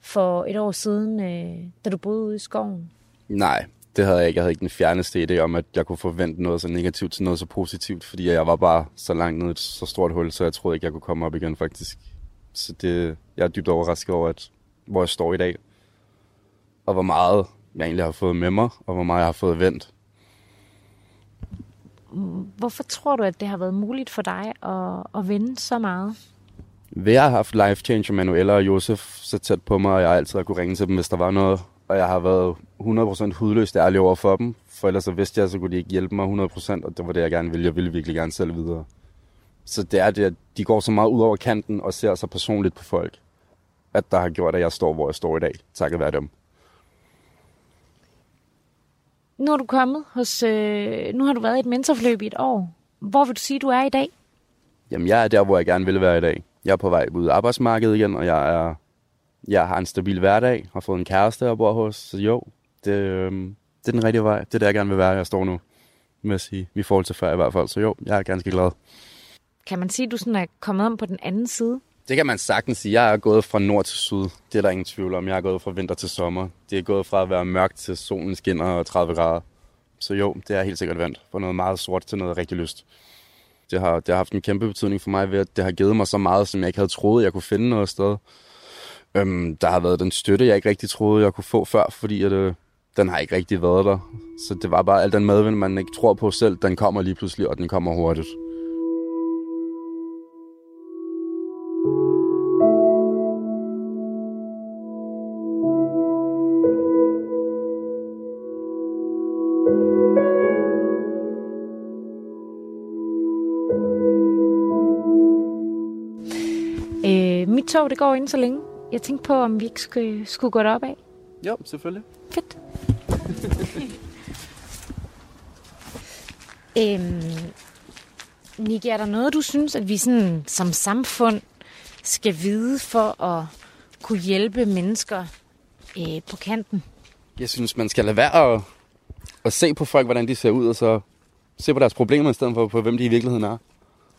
for et år siden, øh, da du boede ude i skoven? Nej, det havde jeg ikke. Jeg havde ikke den fjerneste idé om, at jeg kunne forvente noget så negativt til noget så positivt, fordi jeg var bare så langt ned i et så stort hul, så jeg troede ikke, jeg kunne komme op igen faktisk. Så det, jeg er dybt overrasket over, at, hvor jeg står i dag, og hvor meget jeg egentlig har fået med mig, og hvor meget jeg har fået vendt. Hvorfor tror du, at det har været muligt for dig at, at vinde så meget? Ved at have haft Life Chance, Manuela og Josef så tæt på mig, og jeg altid har kunnet ringe til dem, hvis der var noget. Og jeg har været hundrede procent hudløst ærlig over for dem, for ellers så vidste jeg, så kunne de ikke hjælpe mig hundrede procent, og det var det, jeg gerne ville. Jeg ville virkelig gerne selv videre. Så det er det, at de går så meget ud over kanten og ser så personligt på folk, at der har gjort, at jeg står, hvor jeg står i dag, takket være dem. Nu har du kommet hos, øh, nu har du været i et mentorforløb i et år. Hvor vil du sige, du er i dag? Jamen, jeg er der, hvor jeg gerne vil være i dag. Jeg er på vej ud af arbejdsmarkedet igen, og jeg, er, jeg har en stabil hverdag, har fået en kæreste, jeg bor hos. Så jo, det, øh, det er den rigtige vej. Det er der, jeg gerne vil være, jeg står nu, med at sige, i forhold til før i hvert fald. Så jo, jeg er ganske glad. Kan man sige, at du sådan er kommet om på den anden side? Det kan man sagtens sige. Jeg er gået fra nord til syd. Det er der ingen tvivl om. Jeg er gået fra vinter til sommer. Det er gået fra at være mørkt til solen skinner og tredive grader. Så jo, det er helt sikkert vendt. Fra noget meget sort til noget rigtig lyst. Det har, det har haft en kæmpe betydning for mig ved, at det har givet mig så meget, som jeg ikke havde troet, jeg kunne finde noget sted. Øhm, der har været den støtte, jeg ikke rigtig troede, jeg kunne få før, fordi at, øh, den har ikke rigtig været der. Så det var bare al den medvind, man ikke tror på selv, den kommer lige pludselig, og den kommer hurtigt. Tog, det går inden så længe. Jeg tænkte på, om vi ikke skulle, skulle gå derop af. Jo, selvfølgelig. Fedt. øhm, Niki, er der noget, du synes, at vi sådan, som samfund skal vide for at kunne hjælpe mennesker øh, på kanten? Jeg synes, man skal lade være at, at se på folk, hvordan de ser ud, og så se på deres problemer, i stedet for på, hvem de i virkeligheden er.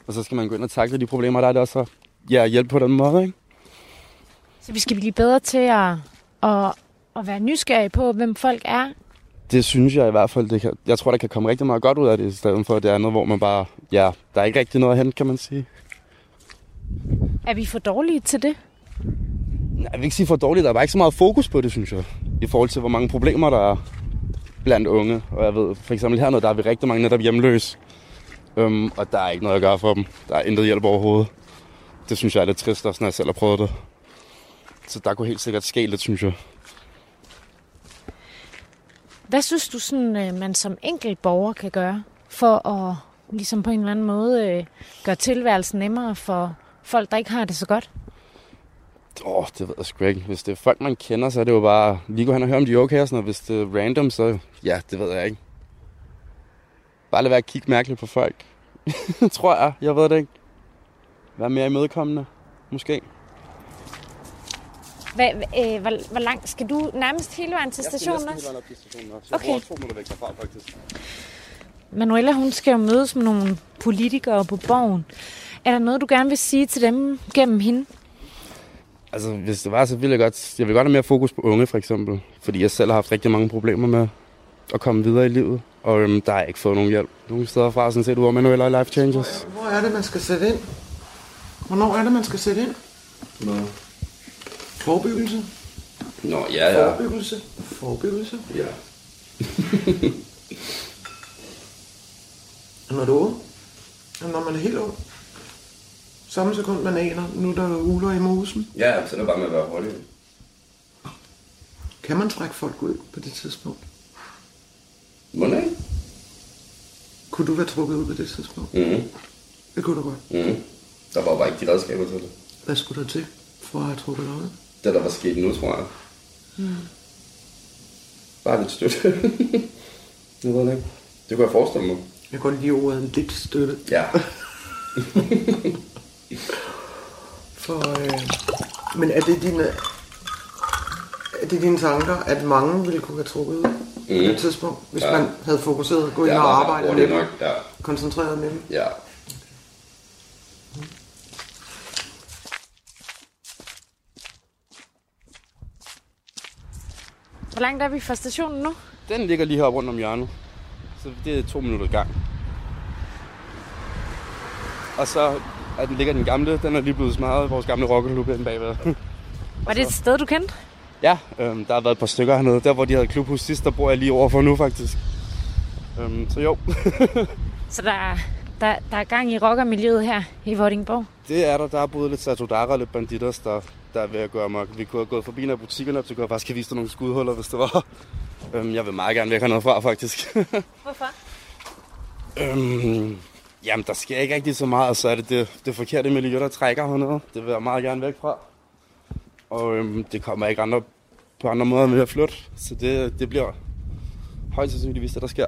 Og så skal man gå ind og takle de problemer, der er der også. Ja, hjælp på den måde, ikke? Så vi skal blive bedre til at, at, at være nysgerrige på, hvem folk er? Det synes jeg i hvert fald. Det kan, jeg tror, der kan komme rigtig meget godt ud af det, i stedet for det andet, hvor man bare... Ja, der er ikke rigtig noget at hente, kan man sige. Er vi for dårlige til det? Nej, jeg vil ikke sige for dårlige. Der er bare ikke så meget fokus på det, synes jeg. I forhold til, hvor mange problemer der er blandt unge. Og jeg ved, for eksempel hernede, der er vi rigtig mange netop hjemløse. Øhm, og der er ikke noget at gøre for dem. Der er intet hjælp overhovedet. Det synes jeg er lidt trist, også når jeg selv har prøvet det. Så der kunne helt sikkert ske lidt, synes jeg. Hvad synes du, sådan, man som enkelt borger kan gøre, for at ligesom på en eller anden måde gøre tilværelsen nemmere for folk, der ikke har det så godt? Åh, oh, det ved jeg sgu ikke. Hvis det er folk, man kender, så er det jo bare... Lige gå hen og høre, om de er okay og sådan noget. Hvis det er random, så... Ja, det ved jeg ikke. Bare lade være at kigge mærkeligt på folk. Tror jeg. Jeg ved det ikke. Vær mere imødekommende, måske. Hva, øh, hvor, hvor langt skal du? Nærmest hele vejen til stationen også? Jeg skal næsten hele vejen op til stationen også. Okay. Jeg bor to minutter væk derfra, faktisk. Manuela, hun skal jo mødes med nogle politikere på Borgen. Er der noget, du gerne vil sige til dem gennem hende? Altså, hvis det var, så ville jeg godt... Jeg vil godt have mere fokus på unge, for eksempel. Fordi jeg selv har haft rigtig mange problemer med at komme videre i livet. Og øhm, der har jeg ikke fået nogen hjælp. Nogle steder fra, sådan set, udover Manuela og Life Changers. Hvor er det, man skal sætte ind? Hvornår er det, man skal sætte ind? Nå. Forebyggelse? Nå, ja, ja. Forebyggelse? Forebyggelse? Ja. Når du er ung, når man er helt ung, samme sekund man aner, nu der er uler i mosen. Ja, så er det bare med at være hurtig. Kan man trække folk ud på det tidspunkt? Hvordan? Kunne du være trukket ud på det tidspunkt? Mhm. Det kunne du godt. Mhm. Der var bare ikke de redskaber til det. Hvad skulle der til for at have trukket dig ud? Det der var sket nu, tror jeg. Mm. Bare lidt støtte. Jeg ved det ikke. Det kunne jeg forestille mig. Jeg kan godt lide ordet lidt støtte. Ja. For, øh, men er det dine, er det dine tanker, at mange ville kunne have trukket ud mm. på det tidspunkt, hvis ja. man havde fokuseret, gået ja, ind og arbejdet med dem, ja. koncentreret med dem? Ja. Mm. Hvor langt er vi fra stationen nu? Den ligger lige heroppe rundt om hjørnet, så det er to minutter i gang. Og så er den ligger den gamle, den er lige blevet smadret, vores gamle rockerklub herinde bagved. Var det et sted, du kendte? Ja, øhm, der har været et par stykker hernede. Der, hvor de havde klubhus sidst, der bor jeg lige overfor nu, faktisk. Øhm, så jo. Så der, der, der er gang i rockermiljøet her i Vordingborg? Det er der. Der er både lidt satodara og lidt banditers, der, der er ved at gøre mig. Vi kunne have gået forbi en af butikkerne, så kunne jeg faktisk have vist dig nogle skudhuller, hvis det var. Øhm, jeg vil meget gerne væk hernede fra, faktisk. Hvorfor? Øhm... Jamen, der sker ikke rigtig så meget, og så er det det, det forkerte miljø, der trækker hernede. Det vil jeg meget gerne væk fra. Og øhm, det kommer ikke andre, på andre måder med at flytte, så det, det bliver højst sandsynligvis det, der sker.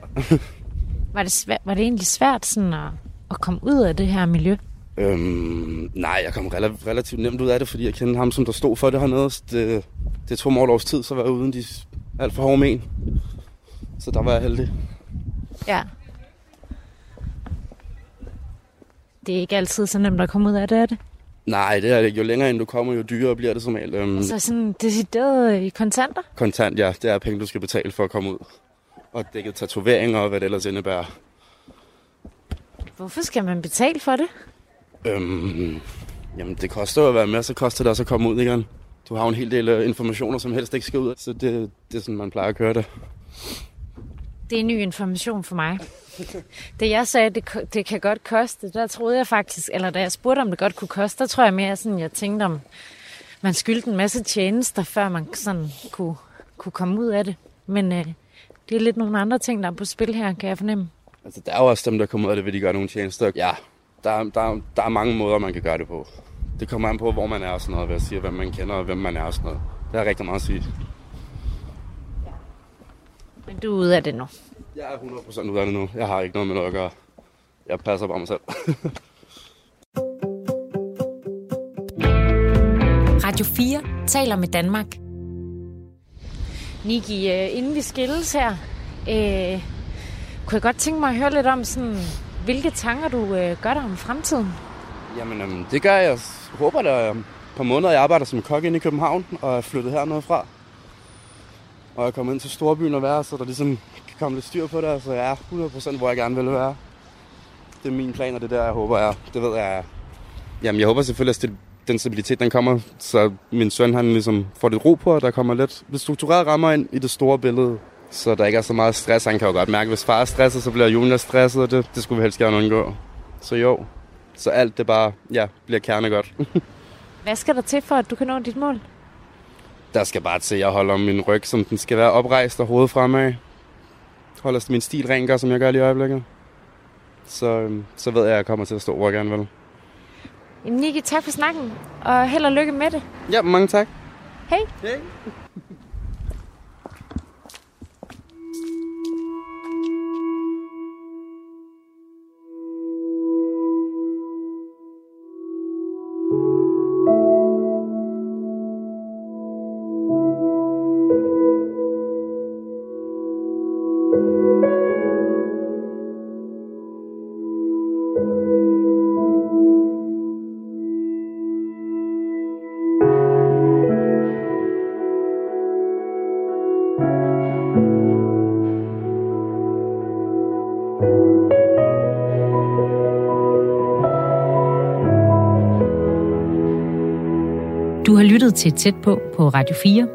var, det svæ- var det egentlig svært sådan at, at komme ud af det her miljø? Øhm, nej, jeg kom rel- relativt nemt ud af det, fordi jeg kendte ham, som der stod for det hernede. Det, det tog mig over års tid, så var jeg uden de alt for hårde men. Så der var jeg heldig. Ja. Det er ikke altid så nemt at komme ud af det, er det? Nej, det er det. Jo længere ind du kommer, jo dyrere bliver det som alt. Øhm... Altså sådan decideret i kontanter? Kontant, ja. Det er penge, du skal betale for at komme ud. Og dækket tatoveringer og hvad det ellers indebærer. Hvorfor skal man betale for det? Øhm... Jamen, det koster at være med, så koster det også at komme ud igen. Du har en hel del informationer, som helst ikke skal ud, så det, det er sådan, man plejer at køre det. Det er ny information for mig. Det jeg sagde, det, det kan godt koste, der troede jeg faktisk, eller da jeg spurgte, om det godt kunne koste, der tror jeg mere sådan, jeg tænkte om, man skyldte en masse tjenester, før man sådan kunne, kunne komme ud af det. Men øh, det er lidt nogle andre ting, der er på spil her, kan jeg fornemme. Altså der er jo også dem, der kommer ud af det, vil de gøre nogle tjenester. Ja, der, der, der er mange måder, man kan gøre det på. Det kommer an på, hvor man er og sådan noget, hvad jeg siger, hvem man kender og hvem man er og sådan noget. Det er rigtig meget at sige. Men du er ude af det nu? Jeg er hundrede procent ude af det nu. Jeg har ikke noget med noget at gøre. Jeg passer bare mig selv. Radio fire taler med Danmark. Niki, inden vi skilles her, øh, kunne jeg godt tænke mig at høre lidt om, sådan, hvilke tanker du øh, gør dig om fremtiden? Jamen, øhm, det gør jeg. Jeg håber, der er et par måneder, jeg arbejder som kok inde i København og er flyttet hernede fra. Og jeg kommer ind til storbyen og være, så der ligesom kan komme lidt styr på det, så jeg er hundrede procent, hvor jeg gerne vil være. Det er min plan, og det er der, jeg håber, jeg det ved jeg. Jamen, jeg håber selvfølgelig, at den stabilitet, den kommer, så min søn, han ligesom får lidt ro på, og der kommer lidt struktureret rammer ind i det store billede, så der ikke er så meget stress. Han kan jo godt mærke, at hvis far er stresset, så bliver Junior stresset, og det, det skulle vi helst gerne undgå. Så jo, så alt det bare, ja, bliver kernegodt. Hvad skal der til for, at du kan nå dit mål? Der skal bare til, at jeg holder min ryg, som den skal være oprejst og hovedet fremad. Holder min stil rengør, som jeg gør lige i øjeblikket. Så, så ved jeg, at jeg kommer til at stå, hvor jeg gerne vil. Niki, tak for snakken, og held og lykke med det. Ja, mange tak. Hej. Hej. lyttet til Tæt på på Radio fire.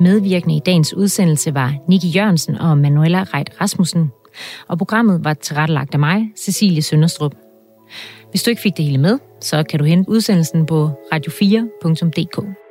Medvirkende i dagens udsendelse var Niki Jørgensen og Manuela Reit Rasmussen. Og programmet var tilrettelagt af mig, Cecilie Sønderstrup. Hvis du ikke fik det hele med, så kan du hente udsendelsen på radio fire punktum d k.